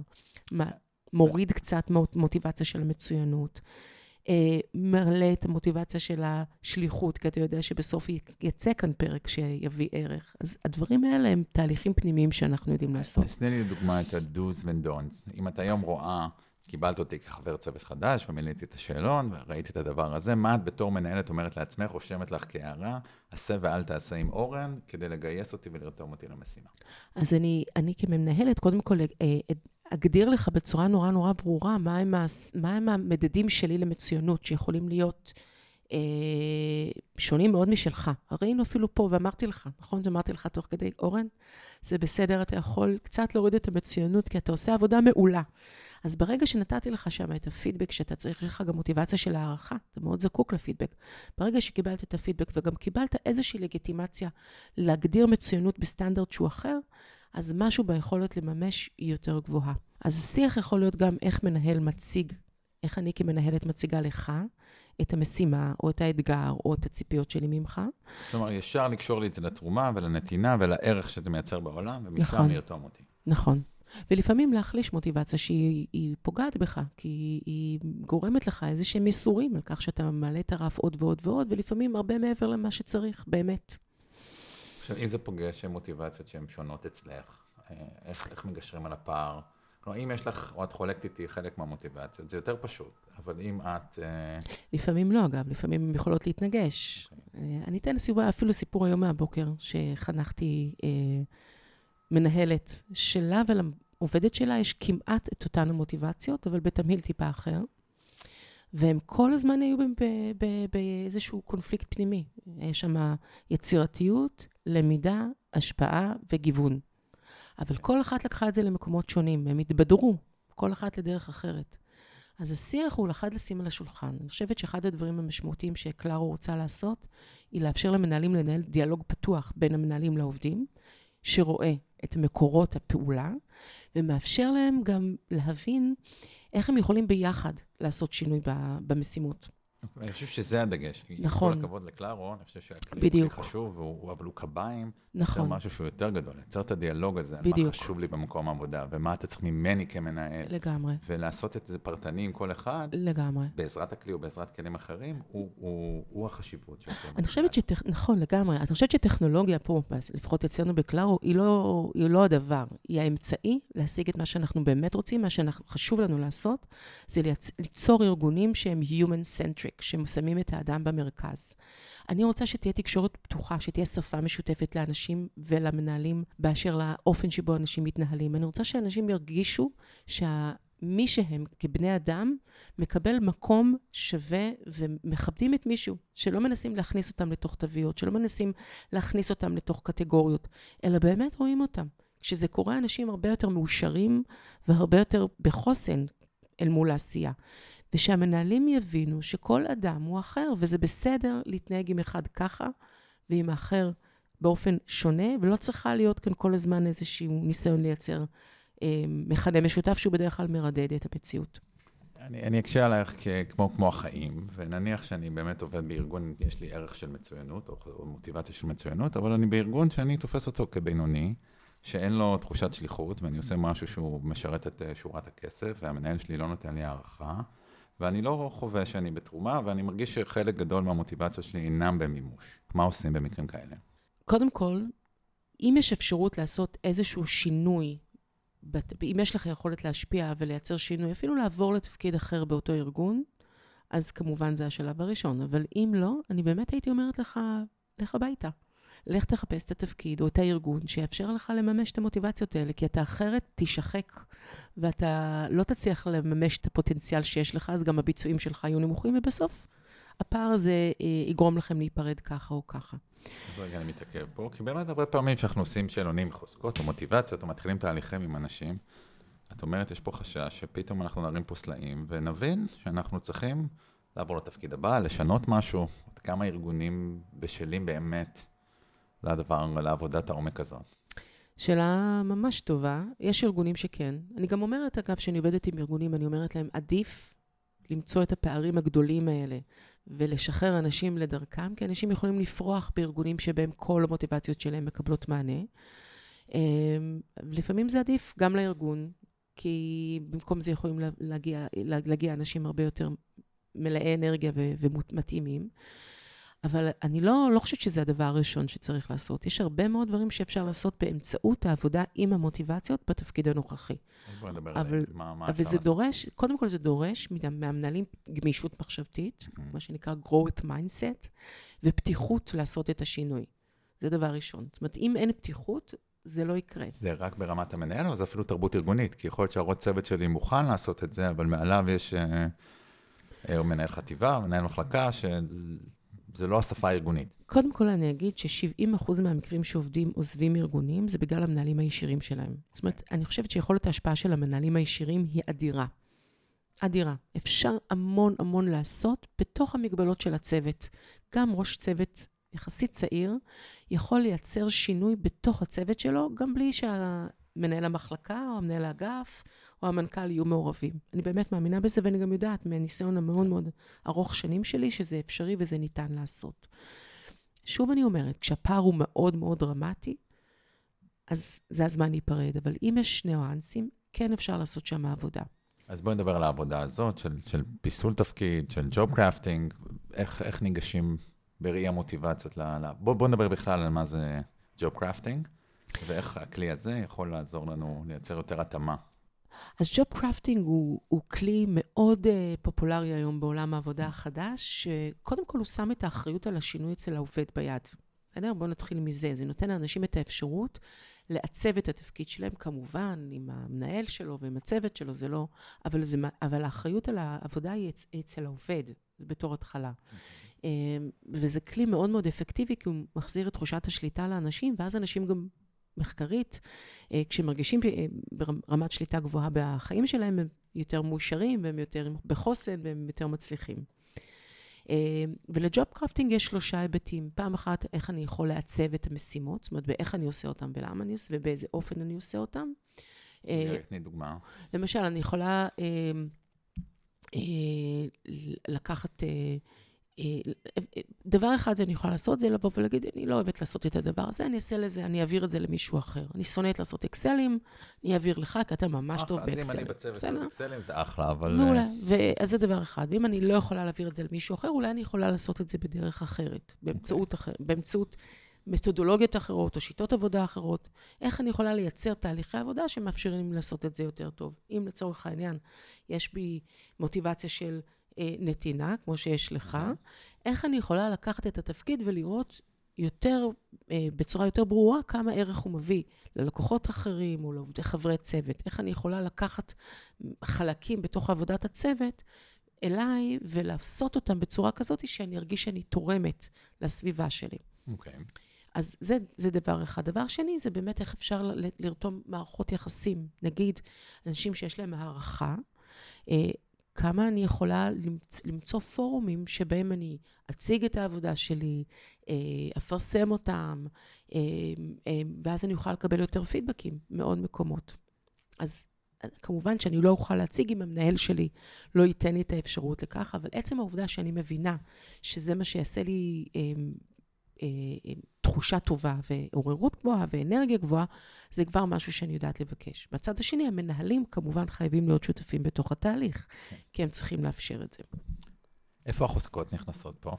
מוריד קצת מוטיבציה של המצוינות, מרלה את המוטיבציה של השליחות, כי אתה יודע שבסוף יצא כאן פרק שיביא ערך. אז הדברים האלה הם תהליכים פנימיים שאנחנו יודעים לעשות. תסנה לי לדוגמה את ה-do's and don'ts. אם אתה היום רואה, קיבלת אותי כחבר צוות חדש, ומילאתי את השאלון, וראיתי את הדבר הזה, מה את בתור מנהלת אומרת לעצמך, רושמת לך כהערה, עשה ואל תעשה עם אורן, כדי לגייס אותי ולרתום אותי למשימה? אז אני כמנהלת, קודם כל, אגדיר לך בצורה נורא נורא ברורה, מה הם המדדים שלי למצוינות, שיכולים להיות שונים מאוד משלך. ראינו אפילו פה, ואמרתי לך, נכון? אמרתי לך תוך כדי, אורן, זה בסדר, אתה יכול קצת להוריד את המצוינות, כי אתה עושה עבודה מעולה. אז ברגע שנתתי לך שם את הפידבק שאתה צריך, יש לך גם מוטיבציה של הערכה, אתה מאוד זקוק לפידבק. ברגע שקיבלת את הפידבק, וגם קיבלת איזושהי לגיטימציה להגדיר מצוינות בסטנדרט שהוא אחר, אז משהו ביכולת לממש היא יותר גבוהה. אז השיח יכול להיות גם איך מנהל מציג, איך אני כמנהלת מציגה לך, את המשימה, או את האתגר, או את הציפיות שלי ממך. זאת אומרת, ישר לקשור לי את זה לתרומה, ולנתינה, ולערך שזה מייצר בעולם, ומשם נרתום אותי. נכון. ולפעמים להחליש מוטיבציה שהיא פוגעת בך, כי היא גורמת לך איזה שהם מסורים, על כך שאתה מעלה את הרף עוד ועוד ועוד, ולפעמים הרבה מעבר למה שצריך, באמת. עכשיו, אם זה פוגש מוטיבציות שהן שונות אצלך, איך מגשרים על הפער? כלומר, אם יש לך, או את חולקת איתי חלק מהמוטיבציות, זה יותר פשוט, אבל אם את... לפעמים לא, אגב, לפעמים הן יכולות להתנגש. אני אתן אפילו סיפור היום מהבוקר, שחנכתי מנהלת שלה ולעובדת שלה, יש כמעט את אותן המוטיבציות, אבל בתמהיל טיפה אחר, והם כל הזמן היו באיזשהו קונפליקט פנימי. יש שם יצירתיות, למידה, השפעה וגיוון. אבל כל אחת לקחה את זה למקומות שונים, הם התבדרו, כל אחת לדרך אחרת. אז השיח הוא לחד לשים על השולחן. אני חושבת שאחד הדברים המשמעותיים שקלארו רוצה לעשות, היא לאפשר למנהלים לנהל דיאלוג פתוח בין המנהלים לעובדים, שרואה את מקורות הפעולה, ומאפשר להם גם להבין איך הם יכולים ביחד לעשות שינוי במשימות. אני חושב שזה הדגש. נכון. כל הכבוד לקלארו, אני חושב שהכלי חשוב, אבל הוא קביים. נכון. זה משהו שהוא יותר גדול. יצר את הדיאלוג הזה, על מה חשוב לי במקום העבודה, ומה אתה צריך ממני כמנהל. לגמרי. ולעשות את זה פרטני עם כל אחד. לגמרי. בעזרת הכלי או בעזרת כלים אחרים, הוא החשיבות. אני חושבת נכון, לגמרי. אני חושבת שטכנולוגיה פה, לפחות אצלנו בקלארו, היא לא הדבר. היא האמצעי להשיג את מה שאנחנו באמת רוצים, מה שחשוב לנו לעשות, זה ליצור ארגונים שהם human-centric. כששמים את האדם במרכז. אני רוצה שתהיה תקשורת פתוחה, שתהיה שפה משותפת לאנשים ולמנהלים, באשר לאופן שבו אנשים מתנהלים. אני רוצה שאנשים ירגישו שמי שהם כבני אדם מקבל מקום שווה ומכבדים את מישהו, שלא מנסים להכניס אותם לתוך תוויות, שלא מנסים להכניס אותם לתוך קטגוריות, אלא באמת רואים אותם. כשזה קורה, אנשים הרבה יותר מאושרים והרבה יותר בחוסן אל מול העשייה. ושהמנהלים יבינו שכל אדם הוא אחר, וזה בסדר להתנהג עם אחד ככה, ועם האחר באופן שונה, ולא צריכה להיות כאן כל הזמן איזשהו ניסיון לייצר מכנה משותף, שהוא בדרך כלל מרדד את המציאות. אני אקשה עלייך כמו החיים, ונניח שאני באמת עובד בארגון, יש לי ערך של מצוינות, או מוטיבציה של מצוינות, אבל אני בארגון שאני תופס אותו כבינוני, שאין לו תחושת שליחות, ואני עושה משהו שהוא משרת את שורת הכסף, והמנהל שלי לא נותן לי הערכה, ואני לא חווה שאני בתרומה, ואני מרגיש שחלק גדול מהמוטיבציה שלי אינם במימוש. מה עושים במקרים כאלה? קודם כל, אם יש אפשרות לעשות איזשהו שינוי, אם יש לך יכולת להשפיע ולייצר שינוי, אפילו לעבור לתפקיד אחר באותו ארגון, אז כמובן זה השלב הראשון. אבל אם לא, אני באמת הייתי אומרת לך, לך הביתה. לך תחפש את התפקיד או את הארגון שיאפשר לך לממש את המוטיבציות האלה, כי אתה אחרת תשחק, ואתה לא תצליח לממש את הפוטנציאל שיש לך, אז גם הביצועים שלך יהיו נמוכים, ובסוף הפער הזה יגרום לכם להיפרד ככה או ככה. אז רגע, אני מתעכב פה, כי באמת הרבה פעמים שאנחנו עושים שאלונים חוזקות או מוטיבציות, או מתחילים תהליכים עם אנשים, את אומרת, יש פה חשש שפתאום אנחנו נרים פה סלעים, ונבין שאנחנו צריכים לעבור לתפקיד הבא, לשנות משהו, עוד כמה ארגונים בשלים באמת לדבר, לעבודת העומק הזאת. שאלה ממש טובה, יש ארגונים שכן. אני גם אומרת, אגב, שאני עובדת עם ארגונים, אני אומרת להם, עדיף למצוא את הפערים הגדולים האלה, ולשחרר אנשים לדרכם, כי אנשים יכולים לפרוח בארגונים שבהם כל המוטיבציות שלהם מקבלות מענה. לפעמים זה עדיף גם לארגון, כי במקום זה יכולים להגיע אנשים הרבה יותר מלאי אנרגיה ומתאימים. אבל אני לא חושבת שזה הדבר הראשון שצריך לעשות. יש הרבה מאוד דברים שאפשר לעשות באמצעות העבודה עם המוטיבציות בתפקיד הנוכחי. אבל זה דורש, קודם כל זה דורש מהמנהלים גמישות מחשבתית, מה שנקרא growth mindset, ופתיחות לעשות את השינוי. זה דבר ראשון. זאת אומרת, אם אין פתיחות, זה לא יקרה. זה רק ברמת המנהל, או זה אפילו תרבות ארגונית? כי יכול להיות שהרוב צוות שלי מוכן לעשות את זה, אבל מעליו יש מנהל חטיבה, מנהל מחלקה, זה לא השפה הארגונית. קודם כל אני אגיד ש70% מהמקרים שעובדים עוזבים ארגונים, זה בגלל המנהלים הישירים שלהם. זאת אומרת, אני חושבת שיכולת ההשפעה של המנהלים הישירים היא אדירה. אדירה. אפשר המון המון לעשות בתוך המגבלות של הצוות. גם ראש צוות יחסית צעיר יכול לייצר שינוי בתוך הצוות שלו, גם בלי שהמנהל המחלקה או המנהל האגף או המנכ"ל יהיו מעורבים. אני באמת מאמינה בזה, ואני גם יודעת מהניסיון המאוד מאוד ארוך שנים שלי, שזה אפשרי וזה ניתן לעשות. שוב אני אומרת, כשהפער הוא מאוד מאוד דרמטי, אז זה הזמן להיפרד. אבל אם יש ניואנסים, כן אפשר לעשות שם העבודה. אז בואו נדבר על העבודה הזאת, של פיסול תפקיד, של ג'וב קראפטינג, איך ניגשים בראי המוטיבציות. בואו נדבר בכלל על מה זה ג'וב קראפטינג, ואיך הכלי הזה יכול לעזור לנו לייצר יותר התאמה. אז ג'וב קראפטינג הוא כלי מאוד פופולרי היום בעולם העבודה החדש, שקודם כל הוא שם את האחריות על השינוי אצל העובד ביד. בואו נתחיל מזה, זה נותן לאנשים את האפשרות לעצב את התפקיד שלהם, כמובן, עם המנהל שלו ועם הצוות שלו, זה לא, אבל האחריות על העבודה היא אצל העובד, בתור התחלה. וזה כלי מאוד מאוד אפקטיבי, כי הוא מחזיר את תחושת השליטה לאנשים, ואז אנשים גם מחקרית, כשמרגישים ברמת שליטה גבוהה בחיים שלהם, הם יותר מאושרים, והם יותר בחוסן, והם יותר מצליחים. ולג'וב קראפטינג יש 3 היבטים. פעם אחת, איך אני יכול לעצב את המשימות, זאת אומרת, באיך אני עושה אותם, ולמה אני עושה, ובאיזה אופן אני עושה אותם. תני דוגמה. למשל, אני יכולה לקחת דבר אחד זה אני יכולה לעשות, זה לבוא ולהגיד, אני לא אוהבת לעשות את הדבר הזה, אני אעשה לזה, אני אעביר את זה למישהו אחר. אני שונאת לעשות אקסלים, אני אעביר לך, כי אתה ממש טוב באקסלים. אז אם אני בצוות של אקסלים, זה אחלה, אבל מעולה, אז זה דבר אחד. ואם אני לא יכולה להעביר את זה למישהו אחר, אולי אני יכולה לעשות את זה בדרך אחרת, באמצעות מתודולוגיות אחרות, או שיטות עבודה אחרות. איך אני יכולה לייצר תהליכי עבודה שמאפשרים לעשות את זה יותר טוב? אם לצורך העניין, יש בי מוטיבציה של נתינה, כמו שיש לך, איך אני יכולה לקחת את התפקיד ולראות יותר, בצורה יותר ברורה, כמה ערך הוא מביא ללקוחות אחרים או לחברי צוות. איך אני יכולה לקחת חלקים בתוך עבודת הצוות אליי ולעשות אותם בצורה כזאת שאני ארגיש שאני תורמת לסביבה שלי. אז זה דבר אחד. דבר שני, זה באמת איך אפשר לרתום מערכות יחסים. נגיד, אנשים שיש להם הערכה, כמה אני יכולה למצוא פורומים שבהם אני אציג את העבודה שלי, אפרסם אותם, ואז אני אוכל לקבל יותר פידבקים מעוד מקומות. אז כמובן שאני לא אוכל להציג אם המנהל שלי לא ייתן לי את האפשרות לכך, אבל עצם העובדה שאני מבינה שזה מה שיעשה לי תחושה טובה ועוררות גבוהה ואנרגיה גבוהה, זה כבר משהו שאני יודעת לבקש. בצד השני, המנהלים כמובן חייבים להיות שותפים בתוך התהליך, כי הם צריכים לאפשר את זה. איפה החוזקות נכנסות פה?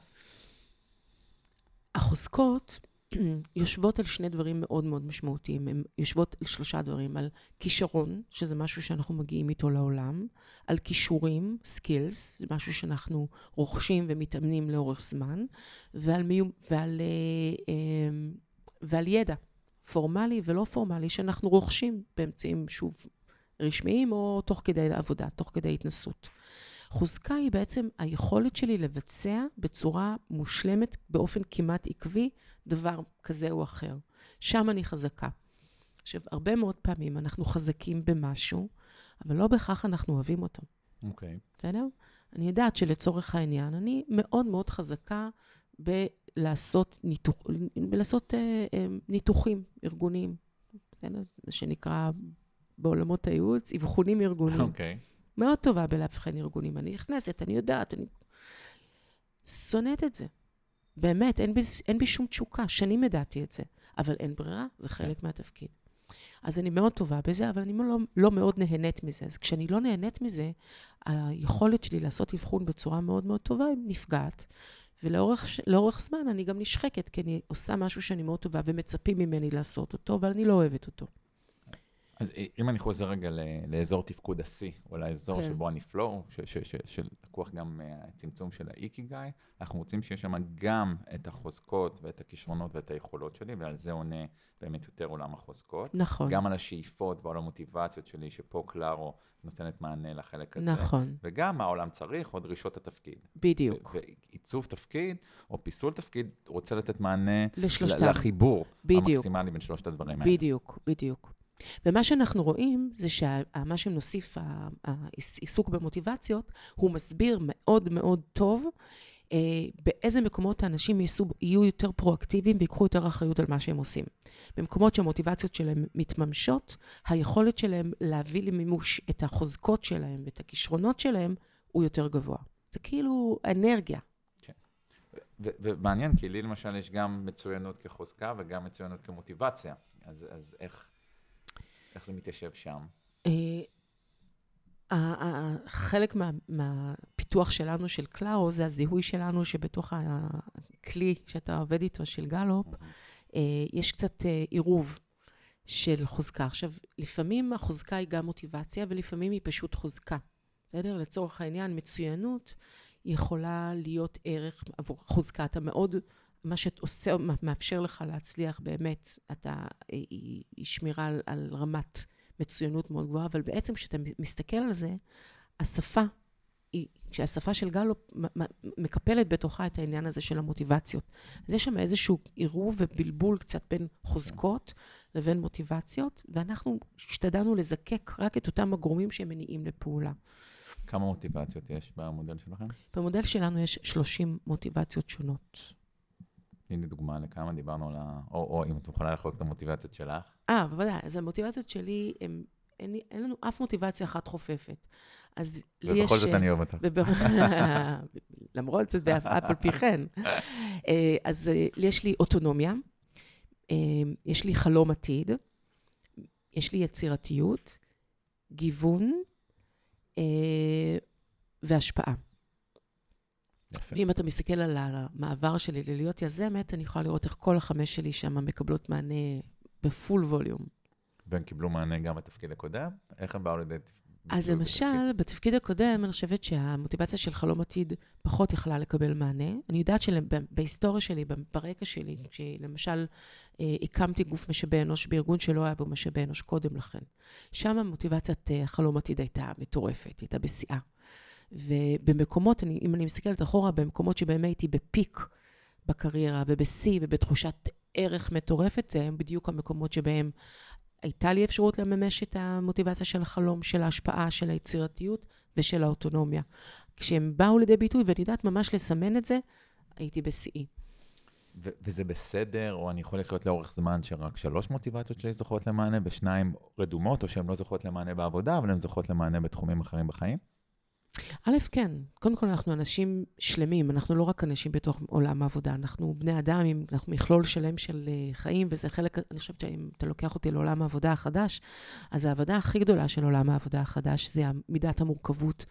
החוזקות יושבות על 2 דברים מאוד מאוד משמעותיים. הן יושבות על 3 דברים, על כישרון, שזה משהו שאנחנו מגיעים איתו לעולם, על כישורים, skills, זה משהו שאנחנו רוכשים ומתאמנים לאורך זמן, ועל ידע, פורמלי ולא פורמלי, שאנחנו רוכשים באמצעים, שוב, רשמיים, או תוך כדי עבודה, תוך כדי התנסות. חוזקה היא בעצם היכולת שלי לבצע בצורה מושלמת, באופן כמעט עקבי, דבר כזה או אחר. שם אני חזקה. עכשיו, הרבה מאוד פעמים אנחנו חזקים במשהו, אבל לא בכך אנחנו אוהבים אותו. אוקיי. בסדר? אני יודעת שלצורך העניין, אני מאוד מאוד חזקה בלעשות ניתוחים ארגוניים. זה שנקרא בעולמות הייעוץ, אבחונים ארגוניים. אוקיי. מאוד טובה בלהבחן ארגונים. אני נכנסת, אני יודעת, אני שונאת את זה. באמת, אין בי שום תשוקה, שנים ידעתי את זה. אבל אין ברירה, זה חלק מהתפקיד. אז אני מאוד טובה בזה, אבל אני לא מאוד נהנית מזה. אז כשאני לא נהנית מזה, היכולת שלי לעשות אבחון בצורה מאוד מאוד טובה, היא נפגעת. ולאורך זמן אני גם נשחקת, כי אני עושה משהו שאני מאוד טובה, ומצפים ממני לעשות אותו, אבל אני לא אוהבת אותו. אז אם אני חוזר רגע לאזור תפקוד ה-C, או לאזור שבו אני פלואו, שלקוח גם הצמצום של האיקיגאי, אנחנו רוצים שיש שם גם את החוזקות ואת הכישרונות ואת היכולות שלי, ועל זה עונה באמת יותר עולם החוזקות. נכון. גם על השאיפות ועל המוטיבציות שלי, שפה קלארו נותנת מענה לחלק הזה. נכון. וגם מה העולם צריך, או דרישות התפקיד. בדיוק. ועיצוב תפקיד, או פיסול תפקיד, רוצה לתת מענה לחיבור המקסימלי בין שלושת הדברים האלה. בדיוק, בדיוק. ומה שאנחנו רואים זה שמה שמוסיף העיסוק במוטיבציות, הוא מסביר מאוד מאוד טוב באיזה מקומות האנשים יהיו יותר פרואקטיביים ויקחו יותר אחריות על מה שהם עושים. במקומות שהמוטיבציות שלהם מתממשות, היכולת שלהם להביא למימוש את החוזקות שלהם ואת הכישרונות שלהם הוא יותר גבוה. זה כאילו אנרגיה. ומעניין, כי לי למשל יש גם מצוינות כחוזקה וגם מצוינות כמוטיבציה. אז איך זה מתיישב שם? חלק מהפיתוח שלנו של קלארו, זה הזיהוי שלנו שבתוך הכלי שאתה עובד איתו של גלופ, יש קצת עירוב של חוזקה. עכשיו, לפעמים החוזקה היא גם מוטיבציה, ולפעמים היא פשוט חוזקה. בסדר? לצורך העניין, מצוינות יכולה להיות ערך עבור חוזקה. אתה מאוד... מה שעושה, מאפשר לך להצליח באמת, היא שמירה על רמת מצוינות מאוד גבוהה, אבל בעצם כשאתה מסתכל על זה, השפה של גלו מקפלת בתוכה את העניין הזה של המוטיבציות. אז יש שם איזשהו עירוב ובלבול קצת בין חוזקות לבין מוטיבציות, ואנחנו השתדלנו לזקק רק את אותם הגורמים שהם מניעים לפעולה. כמה מוטיבציות יש במודל שלכם? במודל שלנו יש 30 מוטיבציות שונות. הנה דוגמה לכמה דיברנו על ה... או אם את יכולה לחלוק את המוטיבציות שלך. בוודאי. אז המוטיבציות שלי, אין לנו אף מוטיבציה אחת חופפת. אז לי יש... ובכל זאת אני אוהב אותך. למרות זאת, ואף על פי כן. אז יש לי אוטונומיה, יש לי חלום עתיד, יש לי יצירתיות, גיוון, והשפעה. ואם אתה מסתכל על המעבר שלי ללהיות יזמת, אני יכולה לראות איך כל 5 שלי שם מקבלות מענה בפול ווליום. והם קיבלו מענה גם בתפקיד הקודם? איך הם באו לידי תפקיד? אז למשל, בתפקיד הקודם, אני חושבת שהמוטיבציה של חלום עתיד פחות יכלה לקבל מענה. אני יודעת שבהיסטוריה שלי, ברקע שלי, שלמשל הקמתי גוף משאבי אנוש בארגון שלא היה בו משאבי אנוש קודם לכן. שם המוטיבציית חלום עתיד הייתה מטורפת, הייתה בשיאה. ובמקומות, אם אני מסתכלת אחורה, במקומות שבהם הייתי בפיק בקריירה, ובשיא, ובתחושת ערך מטורפת, זה הם בדיוק המקומות שבהם הייתה לי אפשרות לממש את המוטיבציה של החלום, של ההשפעה, של היצירתיות ושל האוטונומיה. כשהם באו לידי ביטוי, ואני יודעת ממש לסמן את זה, הייתי בשיאי. וזה בסדר, או אני יכול לחיות לאורך זמן שרק 3 מוטיבציות שלי זוכות למענה, ו2 רדומות, או שהן לא זוכות למענה בעבודה, אבל הן זוכות למענה בתחומים אחרים בחיים? א', כן. קודם כל, אנחנו אנשים שלמים. אנחנו לא רק אנשים בתוך עולם העבודה. אנחנו בני אדם, אנחנו מכלול שלם של חיים, וזה חלק, אני חושבת שאם אתה לוקח אותי לעולם העבודה החדש, אז העבודה הכי גדולה של עולם העבודה החדש, זה מידת המורכבות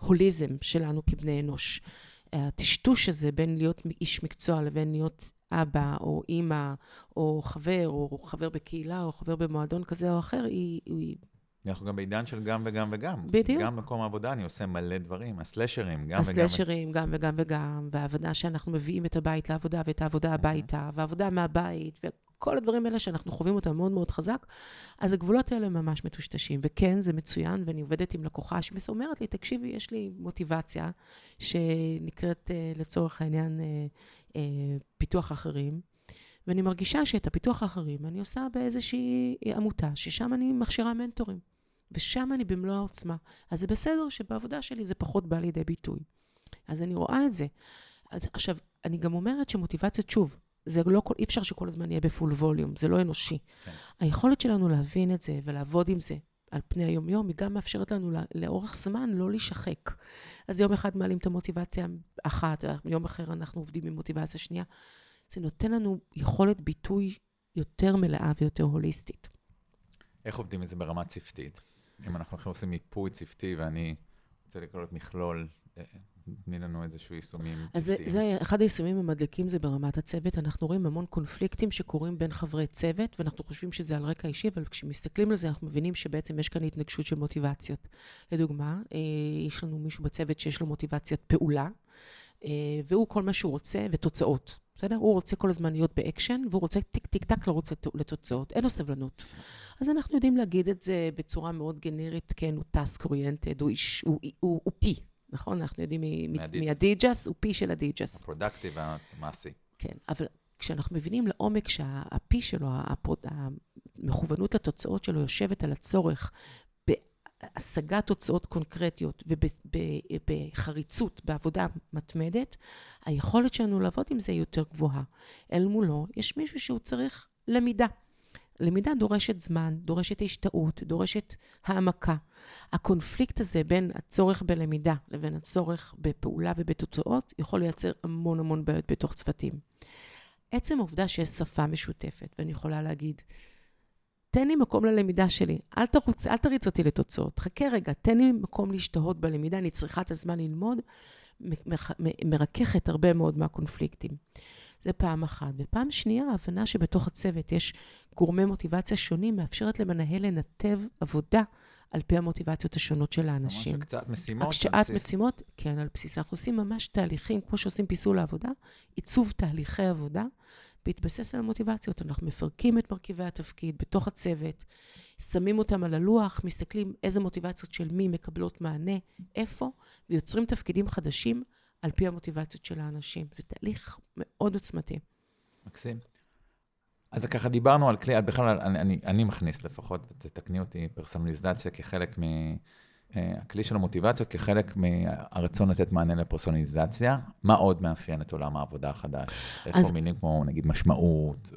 וההוליזם שלנו כבני אנוש. הטשטוש הזה בין להיות איש מקצוע לבין להיות אבא או אמא, או חבר בקהילה, או חבר במועדון כזה או אחר, היא אנחנו גם בעידן של גם וגם וגם. בדיוק. גם מקום העבודה, אני עושה מלא דברים, הסלשרים, גם וגם. הסלשרים, גם וגם וגם, והעבודה שאנחנו מביאים את הבית לעבודה, ואת העבודה הביתה, והעבודה מהבית, כל הדברים האלה שאנחנו חווים אותם מאוד מאוד חזק, אז הגבולות האלה ממש מטושטשים, וכן, זה מצוין, ואני עובדת עם לקוחה שאומרת לי, תקשיבי, יש לי מוטיבציה, שנקראת לצורך העניין פיתוח אחרים, ואני מרגישה שאת הפיתוח האחרים אני עושה באיזושהי עמותה, ששם אני מכשירה מנטורים, ושם אני במלוא העוצמה. אז זה בסדר שבעבודה שלי זה פחות בא לידי ביטוי. אז אני רואה את זה. עכשיו, אני גם אומרת שמוטיבציות, שוב, זה לא כל, אי אפשר שכל הזמן יהיה בפול ווליום, זה לא אנושי. היכולת שלנו להבין את זה ולעבוד עם זה על פני היומיום, היא גם מאפשרת לנו לאורך זמן לא לשחק. אז יום אחד מעלים את המוטיבציה אחת, יום אחר אנחנו עובדים עם מוטיבציה שנייה. זה נותן לנו יכולת ביטוי יותר מלאה ויותר הוליסטית. איך עובדים את זה ברמה צוותית? אם אנחנו עושים מיפוי צוותי ואני רוצה לקרוא את מכלול, תני לנו איזשהו יישומים צוותיים. אז זה אחד היישומים המדליקים זה ברמת הצוות. אנחנו רואים המון קונפליקטים שקורים בין חברי צוות, ואנחנו חושבים שזה על רקע אישי, אבל כשמסתכלים לזה אנחנו מבינים שבעצם יש כאן התנגשות של מוטיבציות. לדוגמה, יש לנו מישהו בצוות שיש לו מוטיבציית פעולה, והוא כל מה שהוא רוצה ותוצאות. בסדר? הוא רוצה כל הזמן להיות באקשן, והוא רוצה טיק-טיק-טק לרוץ לתוצאות. אין לו סבלנות. אז אנחנו יודעים להגיד את זה בצורה מאוד גנרית, כן, הוא טאסק אוריינטד, הוא פי, נכון? אנחנו יודעים מהדיג'ס, הוא פי של הדיג'ס. הפרודקטי והמעשי. כן, אבל כשאנחנו מבינים לעומק שהפי שלו, המכוונות לתוצאות שלו יושבת על הצורך, השגת תוצאות קונקרטיות ובחריצות בעבודה מתמדת, היכולת שלנו לעבוד עם זה היא יותר גבוהה. אל מולו, יש מישהו שהוא צריך למידה. למידה דורשת זמן, דורשת השתאות, דורשת העמקה. הקונפליקט הזה בין הצורך בלמידה לבין הצורך בפעולה ובתוצאות, יכול לייצר המון המון בעיות בתוך צוותים. עצם העובדה שיש שפה משותפת, ואני יכולה להגיד, תן לי מקום ללמידה שלי, אל תריץ אותי לתוצאות, חכה רגע, תן לי מקום להשתהות בלמידה, אני צריכה את הזמן ללמוד, מרככת הרבה מאוד מהקונפליקטים. זה פעם אחת. ופעם שנייה, ההבנה שבתוך הצוות יש גורמי מוטיבציה שונים, מאפשרת למנהל לנתב עבודה על פי המוטיבציות השונות של האנשים. ממש הקצת משימות. הקצת משימות, כן, על בסיס. אנחנו עושים ממש תהליכים, כמו שעושים פיסול העבודה, עיצוב תהליכי עבודה, בהתבסס על המוטיבציות, אנחנו מפרקים את מרכיבי התפקיד בתוך הצוות, שמים אותם על הלוח, מסתכלים איזה מוטיבציות של מי מקבלות מענה, איפה, ויוצרים תפקידים חדשים על פי המוטיבציות של האנשים. זה תהליך מאוד עוצמתי. מקסים. אז ככה דיברנו על כלי, בכלל אני מכניס לפחות, תתקני אותי, פרסונליזציה כחלק הכלי של המוטיבציות כחלק מהרצון לתת מענה לפרסונליזציה. מה עוד מאפיין את עולם העבודה החדש? איפה מילים כמו, נגיד, משמעות?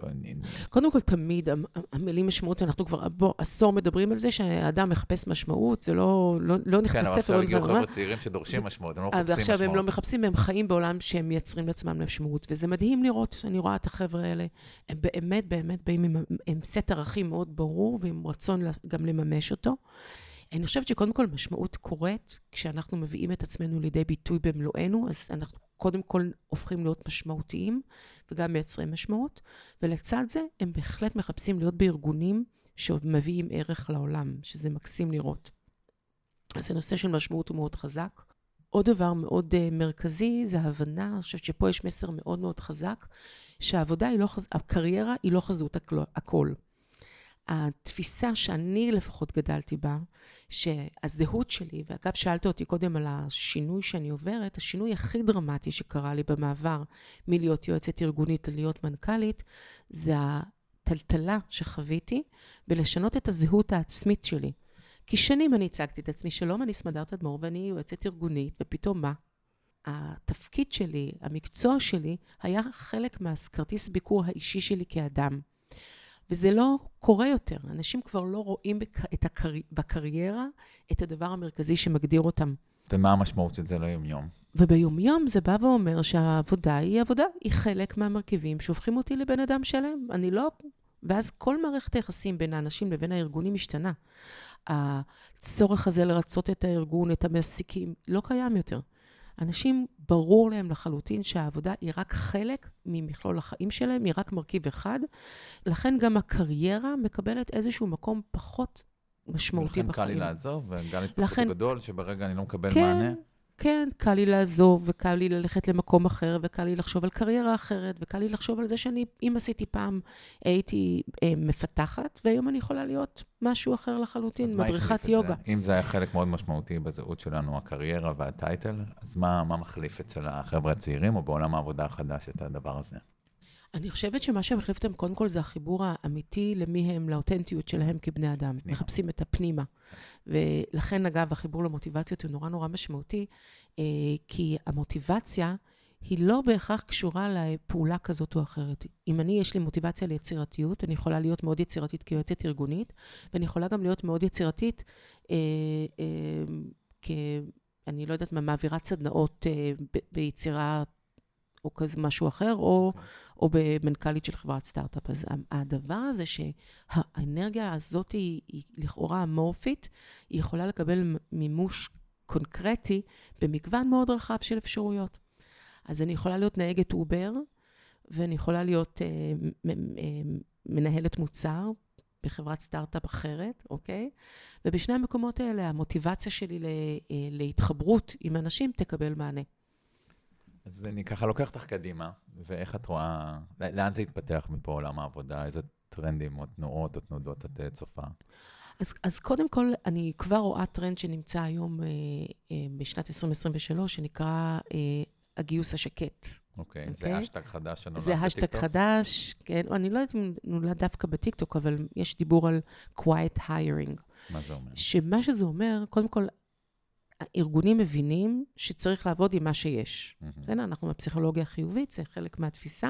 קודם כל, תמיד המילים משמעות, אנחנו כבר עשור מדברים על זה שהאדם מחפש משמעות, זה לא נכנסה. כן, אבל עכשיו הגיעו חבר'ה צעירים שדורשים משמעות, הם לא מחפשים משמעות. ועכשיו הם לא מחפשים, הם חיים בעולם שהם מייצרים לעצמם משמעות, וזה מדהים לראות, אני רואה את החבר'ה האלה, הם באמת, באמת באים עם סט ערכים מאוד ברור, ועם רצון גם לממש אותו. אני חושבת שקודם כל משמעות קורית, כשאנחנו מביאים את עצמנו לידי ביטוי במלואנו, אז אנחנו קודם כל הופכים להיות משמעותיים, וגם מייצרים משמעות, ולצד זה הם בהחלט מחפשים להיות בארגונים שמביאים ערך לעולם, שזה מקסים לראות. אז הנושא של משמעות הוא מאוד חזק. עוד דבר מאוד מרכזי זה ההבנה, אני חושבת שפה יש מסר מאוד מאוד חזק, שהעבודה היא לא הקריירה היא לא חזות הכל. התפיסה שאני לפחות גדלתי בה, שהזהות שלי, ואגב שאלת אותי קודם על השינוי שאני עוברת, השינוי הכי דרמטי שקרה לי במעבר, מלהיות יועצת ארגונית להיות מנכ"לית, זה הטלטלה שחוויתי, ולשנות את הזהות העצמית שלי. כי שנים אני הצגתי את עצמי, שלום, אני סמדר תדמור, ואני יועצת ארגונית, ופתאום מה? התפקיד שלי, המקצוע שלי, היה חלק מהכרטיס ביקור האישי שלי כאדם. וזה לא קורה יותר. אנשים כבר לא רואים בקריירה את הדבר המרכזי שמגדיר אותם. ומה המשמעות של זה ליום-יום? וביום-יום זה בא ואומר שהעבודה היא עבודה, היא חלק מהמרכיבים שהופכים אותי לבן אדם שלם. אני לא... ואז כל מערכת היחסים בין האנשים לבין הארגונים משתנה. הצורך הזה לרצות את הארגון, את המעסיקים, לא קיים יותר. אנשים ברור להם לחלוטין שהעבודה היא רק חלק ממכלול החיים שלהם, היא רק מרכיב אחד, לכן גם הקריירה מקבלת איזשהו מקום פחות משמעותי בחיים. ולכן קל לי לעזוב, וגם התפחות גדול, שברגע אני לא מקבל מענה. כן, קל לי לעזוב, וקל לי ללכת למקום אחר, וקל לי לחשוב על קריירה אחרת, וקל לי לחשוב על זה שאני, אם עשיתי פעם, הייתי מפתחת, והיום אני יכולה להיות משהו אחר לחלוטין, מדריכת יוגה. אם זה היה חלק מאוד משמעותי בזהות שלנו, הקריירה והטייטל, אז מה מחליף אצל החבר'ה הצעירים, או בעולם העבודה החדש את הדבר הזה? אני חושבת שמה שמחליף אותם, קודם כל, זה החיבור האמיתי למי הם, לאותנטיות שלהם כבני אדם. מחפשים את הפנימה. ולכן, אגב, החיבור למוטיבציות הוא נורא נורא משמעותי, כי המוטיבציה היא לא בהכרח קשורה לפעולה כזאת או אחרת. אם אני, יש לי מוטיבציה ליצירתיות, אני יכולה להיות מאוד יצירתית כיועצת ארגונית, ואני יכולה גם להיות מאוד יצירתית אני לא יודעת מה, מעבירת סדנאות ביצירה או כזה משהו אחר, או במנכלית של חברת סטארט-אפ. אז הדבר הזה שהאנרגיה הזאת היא לכאורה אמורפית, היא יכולה לקבל מימוש קונקרטי במגוון מאוד רחב של אפשרויות. אז אני יכולה להיות נהגת אובר, ואני יכולה להיות מנהלת מוצר בחברת סטארט-אפ אחרת, אוקיי? ובשני המקומות האלה, המוטיבציה שלי להתחברות עם אנשים תקבל מענה. אז אני ככה לוקח אותך קדימה, ואיך את רואה, לאן זה יתפתח מפה עולם העבודה, איזה טרנדים או תנועות או תנודות את צופה? אז קודם כל, אני כבר רואה טרנד שנמצא היום בשנת 2023, שנקרא הגיוס השקט. אוקיי, זה השטג חדש שנולד בטיקטוק? זה השטג חדש, כן, אני לא יודעת אם נולד דווקא בטיקטוק, אבל יש דיבור על quiet hiring. מה זה אומר? שמה שזה אומר, קודם כל, הארגונים מבינים שצריך לעבוד עם מה שיש. אנחנו בפסיכולוגיה חיובית, זה חלק מהתפיסה,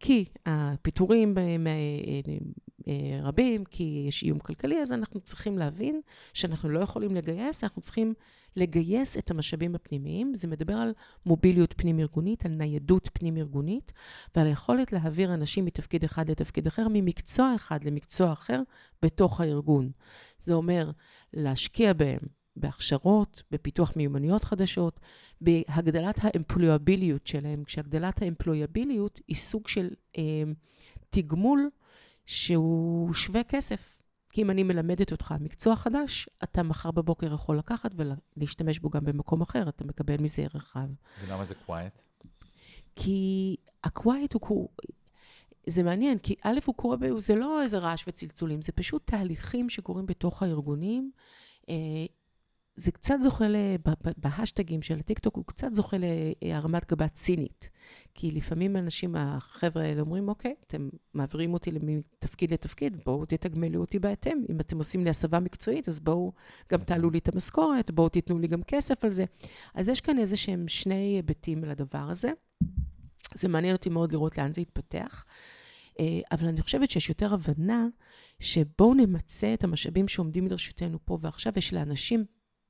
כי הפיטורים רבים, כי יש איום כלכלי, אז אנחנו צריכים להבין שאנחנו לא יכולים לגייס, אנחנו צריכים לגייס את המשאבים הפנימיים. זה מדבר על מוביליות פנים-ארגונית, על ניידות פנים-ארגונית, ועל היכולת להעביר אנשים מתפקיד אחד לתפקיד אחר, ממקצוע אחד למקצוע אחר, בתוך הארגון. זה אומר להשקיע בהם, בהכשרות, בפיתוח מיומנויות חדשות, בהגדלת האמפלויאביליות שלהם, כשהגדלת האמפלויאביליות היא סוג של תגמול שהוא שווה כסף. כי אם אני מלמדת אותך מקצוע חדש, אתה מחר בבוקר יכול לקחת ולהשתמש בו גם במקום אחר, אתה מקבל מזה ערך רב. ולמה זה quiet? כי ה-quiet הוא... זה מעניין, כי א' הוא קורה, זה לא איזה רעש וצלצולים, זה פשוט תהליכים שקורים בתוך הארגונים, זה קצת זוכה, בהשטגים של הטיקטוק, הוא קצת זוכה להרמת גבה צינית. כי לפעמים אנשים, החבר'ה האלה אומרים, אוקיי, אתם מעבירים אותי מתפקיד לתפקיד, בואו תתגמלו אותי בהתאם. אם אתם עושים לי הסבה מקצועית, אז בואו גם תעלו לי את המשכורת, בואו תיתנו לי גם כסף על זה. אז יש כאן איזה שהם שני היבטים לדבר הזה. זה מעניין אותי מאוד לראות לאן זה יתפתח. אבל אני חושבת שיש יותר הבנה, שבואו נמצא את המשאבים שעומדים לרשותנו פה ועכשיו, יש לאנשים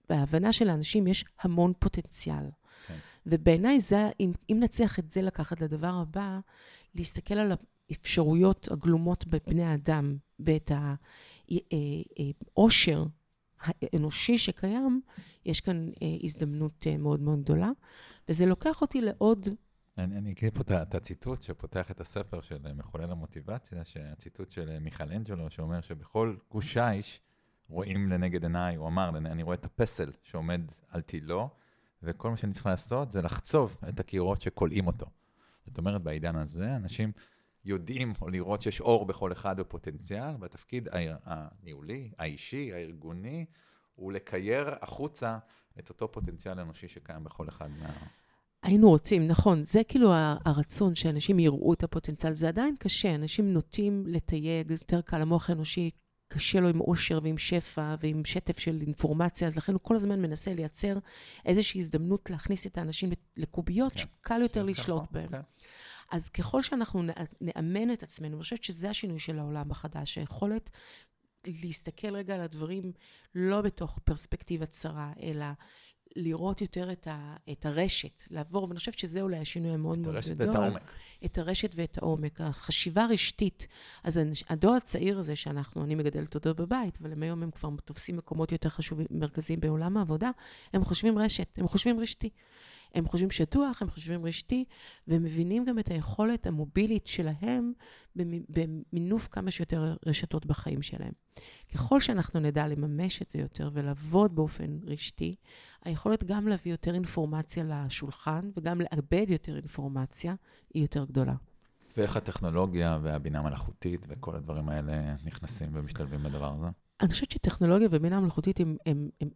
בהבנה של האנשים יש המון פוטנציאל. כן. ובעיניי זה, אם נצליח את זה לקחת לדבר הבא, להסתכל על האפשרויות הגלומות בבני האדם, ואת העושר האנושי שקיים, יש כאן הזדמנות מאוד מאוד גדולה, וזה לוקח אותי לעוד... אני אקריא פה את הציטוט שפותח את הספר של מחולל המוטיבציה, שהציטוט של מיכל אנג'לו, שאומר שבכל גוש שיש, רואים לנגד עיניי, הוא אמר, אני רואה את הפסל שעומד על תילו, וכל מה שאני צריך לעשות זה לחצוב את הקירות שקולעים אותו. זאת אומרת, בעידן הזה, אנשים יודעים לראות שיש אור בכל אחד בפוטנציאל, והתפקיד הניהולי, האישי, הארגוני, הוא לקייר החוצה את אותו פוטנציאל אנושי שקיים בכל אחד מה... היינו רוצים, נכון, זה כאילו הרצון שאנשים יראו את הפוטנציאל, זה עדיין קשה, אנשים נוטים לתייג, יותר קל למוח האנושי, קשה לו עם עושר ועם שפע ועם שטף של אינפורמציה, אז לכן הוא כל הזמן מנסה לייצר איזושהי הזדמנות להכניס את האנשים לקוביות כן. שקל יותר כן, לשלוט כן. בהם. כן. אז ככל שאנחנו נאמן את עצמנו, אני חושבת שזה השינוי של העולם החדש, היכולת להסתכל רגע על הדברים לא בתוך פרספקטיבה צרה, אלא לראות יותר את הרשת, לעבור, ואני חושבת שזה אולי השינוי המאוד מאוד גדול. את הרשת ואת העומק. את הרשת ואת העומק. החשיבה הרשתית, אז הדור הצעיר הזה שאנחנו, אני מגדלת אותו בבית, אבל היום הם כבר תופסים מקומות יותר חשובים, מרכזיים בעולם העבודה, הם חושבים רשת, הם חושבים רשתי. הם חושבים שטוח, הם חושבים רשתי, והם מבינים גם את היכולת המובילית שלהם במינוף כמה שיותר רשתות בחיים שלהם. ככל שאנחנו נדע לממש את זה יותר ולעבוד באופן רשתי, היכולת גם להביא יותר אינפורמציה לשולחן וגם לאבד יותר אינפורמציה היא יותר גדולה. ואיך הטכנולוגיה והבינה מלאכותית וכל הדברים האלה נכנסים ומשתלבים בדבר הזה? אני חושבת שטכנולוגיה ובינה מלאכותית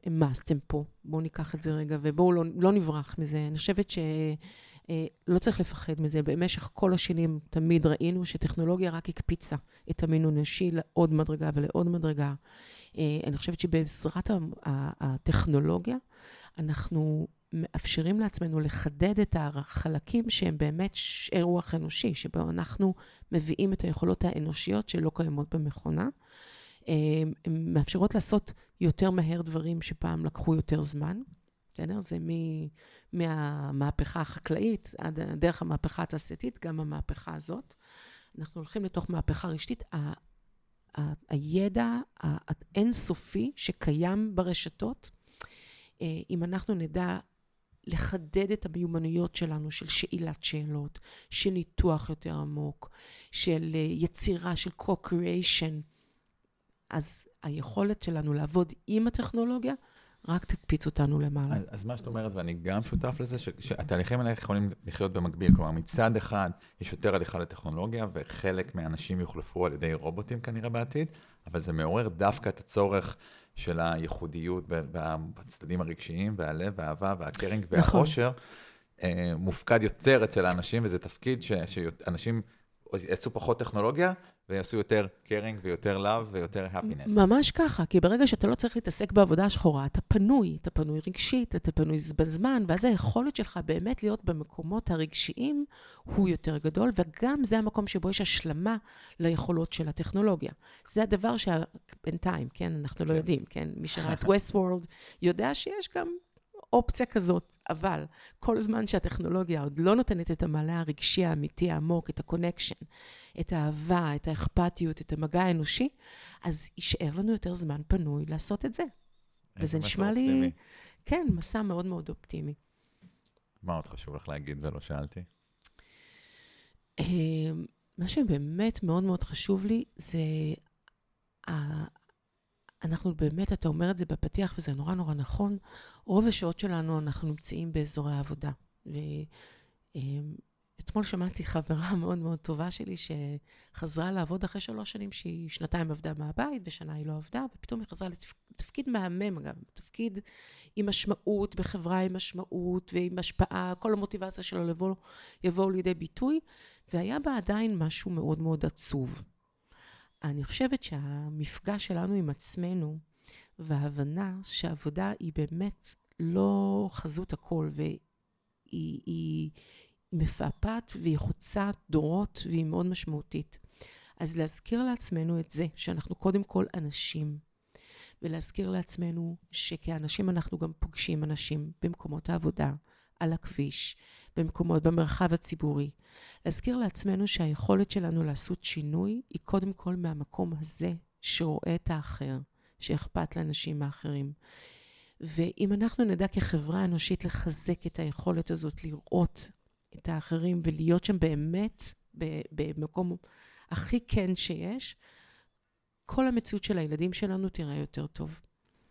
הם מאסטם פה. בואו ניקח את זה רגע ובואו לא נברח מזה. אני חושבת שלא צריך לפחד מזה. במשך כל השנים תמיד ראינו שטכנולוגיה רק הקפיצה את המין האנושי לעוד מדרגה ולעוד מדרגה. אני חושבת שבעזרת הטכנולוגיה אנחנו מאפשרים לעצמנו לחדד את החלקים שהם באמת אירוח אנושי, שבו אנחנו מביאים את היכולות האנושיות שלא קיימות במכונה. הן מאפשרות לעשות יותר מהר דברים שפעם לקחו יותר זמן. זה מהמהפכה החקלאית, דרך המהפכה התעשייתית, גם המהפכה הזאת. אנחנו הולכים לתוך מהפכה רשתית. הידע האינסופי שקיים ברשתות, אם אנחנו נדע לחדד את המיומנויות שלנו, של שאלת שאלות, של ניתוח יותר עמוק, של יצירה, של co-creation, אז היכולת שלנו לעבוד עם הטכנולוגיה, רק תקפיץ אותנו למעלה. אז מה שאת אומרת, ואני גם שותף לזה, שהתהליכים האלה יכולים לחיות במקביל. כלומר, מצד אחד, יש יותר הליכה לטכנולוגיה, וחלק מהאנשים יוחלפו על ידי רובוטים כנראה בעתיד, אבל זה מעורר דווקא את הצורך של הייחודיות בצדדים הרגשיים, והלב, והאהבה, והקרינג, והאושר, מופקד יותר אצל האנשים, וזה תפקיד שאנשים עשו פחות טכנולוגיה, ויעשו יותר קרינג ויותר לב ויותר הפינס. ממש ככה, כי ברגע שאתה לא צריך להתעסק בעבודה השחורה, אתה פנוי רגשית, אתה פנוי בזמן, ואז היכולת שלך באמת להיות במקומות הרגשיים הוא יותר גדול, וגם זה המקום שבו יש השלמה ליכולות של הטכנולוגיה. זה הדבר שבינתיים, כן, אנחנו לא יודעים, כן, מי שראה את Westworld יודע שיש גם אופציה כזאת, אבל כל זמן שהטכנולוגיה עוד לא נותנת את המלא הרגשי האמיתי העמוק, את הקונקשן, את האהבה, את האכפתיות, את המגע האנושי, אז יישאר לנו יותר זמן פנוי לעשות את זה. וזה נשמע לי... אופטימי. כן, מסע מאוד מאוד אופטימי. מה עוד חשוב לך להגיד ולא שאלתי? מה שבאמת מאוד מאוד חשוב לי זה... אנחנו באמת, אתה אומר את זה בפתיח, וזה נורא נורא נכון, רוב השעות שלנו אנחנו נמצאים באזורי העבודה. ואתמול שמעתי חברה מאוד מאוד טובה שלי, שחזרה לעבוד אחרי 3 שנים, שהיא שנתיים עבדה מהבית, ושנה היא לא עבדה, ופתאום היא חזרה לתפקיד מהמם, אגב, תפקיד עם משמעות, בחברה עם משמעות, ועם השפעה, כל המוטיבציה שלו יבואו לידי ביטוי, והיה בה עדיין משהו מאוד מאוד עצוב. אני חושבת שהמפגש שלנו עם עצמנו וההבנה שהעבודה היא באמת לא חזות הכל, והיא מפעפת והיא חוצה דורות והיא מאוד משמעותית. אז להזכיר לעצמנו את זה, שאנחנו קודם כל אנשים, ולהזכיר לעצמנו שכאנשים אנחנו גם פוגשים אנשים במקומות העבודה, על הכביש, במקומות, במרחב הציבורי. להזכיר לעצמנו שהיכולת שלנו לעשות שינוי היא קודם כל מהמקום הזה שרואה את האחר, שאכפת לאנשים האחרים. ואם אנחנו נדע כחברה אנושית לחזק את היכולת הזאת, לראות את האחרים ולהיות שם באמת במקום הכי כן שיש, כל המציאות של הילדים שלנו תראה יותר טוב.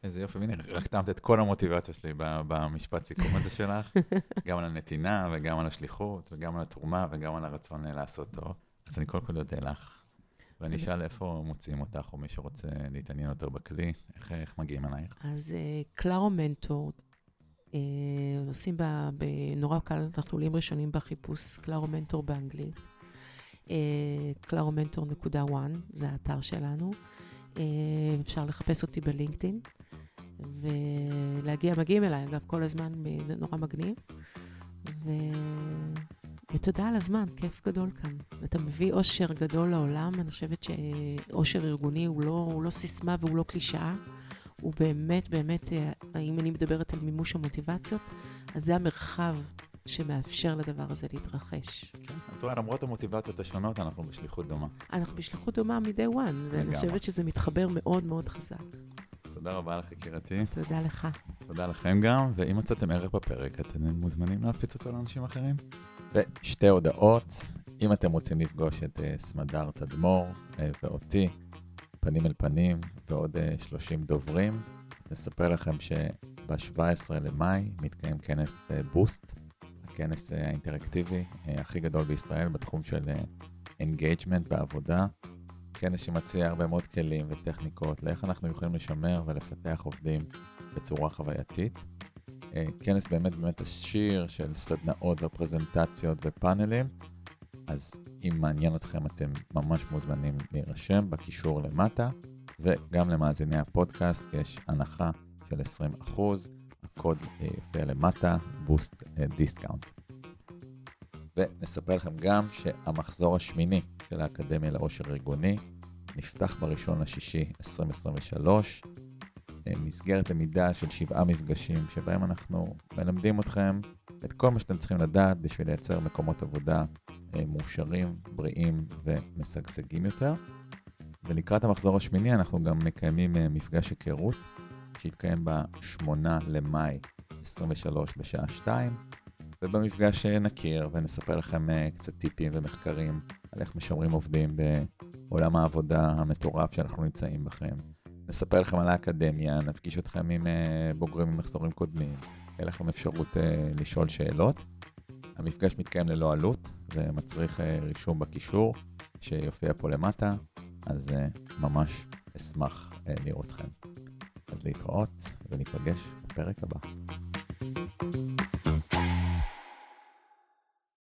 איזה יופי, הנה, רחתמת את כל המוטיבציה שלי במשפט סיכום הזה שלך, גם על הנתינה וגם על השליחות וגם על התרומה וגם על הרצון לעשות טוב. אז אני כל כך יודע לך, ואני אשאל איפה מוצאים אותך או מי שרוצה להתעניין יותר בכלי, איך מגיעים עלייך? אז קלארו מנטור, עושים בנורא קל, אנחנו עולים ראשונים בחיפוש, קלארו מנטור באנגלית, ClaroMentor.ai, זה האתר שלנו, אפשר לחפש אותי בלינקדאין, מגיעים אליי, אגב, כל הזמן, זה נורא מגניב, ותודה על הזמן, כיף גדול כאן. אתה מביא אושר גדול לעולם, אני חושבת שאושר ארגוני הוא לא סיסמה והוא לא קלישאה, הוא באמת, באמת, אם אני מדברת על מימוש המוטיבציות, אז זה המרחב שמאפשר לדבר הזה להתרחש. את רואה, למרות המוטיבציות השונות, אנחנו בשליחות דומה. אנחנו בשליחות דומה מדי וואן, ואני חושבת שזה מתחבר מאוד מאוד חזק. תודה רבה לך, יקירתי. תודה לך. תודה לכם גם, ואם מצאתם ערך בפרק, אתם מוזמנים להפיץ אותו לאנשים אחרים. ושתי הודעות, אם אתם רוצים לפגוש את סמדר תדמור ואותי, פנים אל פנים ועוד 30 דוברים, אז נספר לכם שב-17 למאי מתקיים כנס בוסט, הכנס האינטראקטיבי הכי גדול בישראל בתחום של engagement בעבודה, כנס שמציע הרבה מאוד כלים וטכניקות לאיך אנחנו יכולים לשמר ולפתח עובדים בצורה חווייתית. כנס באמת עשיר של סדנאות ופרזנטציות ופאנלים, אז אם מעניין אתכם אתם ממש מוזמנים להירשם בקישור למטה, וגם למאזיני הפודקאסט יש הנחה של 20%, הקוד יפה למטה, BOOST-DISCOUNT. ונספר לכם גם שהמחזור השמיני של האקדמיה לאושר ארגוני נפתח ב1.6.2023, מסגרת למידה של 7 מפגשים שבהם אנחנו מלמדים אתכם את כל מה שאתם צריכים לדעת בשביל לייצר מקומות עבודה מאושרים, בריאים ומשגשגים יותר. ולקראת המחזור השמיני אנחנו גם מקיימים מפגש היכרות שיתקיים ב8 למאי 23 בשעה 2, ובמפגש נכיר ונספר לכם קצת טיפים ומחקרים על איך משמרים עובדים בעולם העבודה המטורף שאנחנו נמצאים בכם. נספר לכם על האקדמיה, נפגיש אתכם עם בוגרים ממחזורים קודמים, יהיה לכם אפשרות לשאול שאלות. המפגש מתקיים ללא עלות ומצריך רישום בקישור שיופיע פה למטה, אז ממש אשמח לראות אתכם. אז להתראות וניפגש בפרק הבא.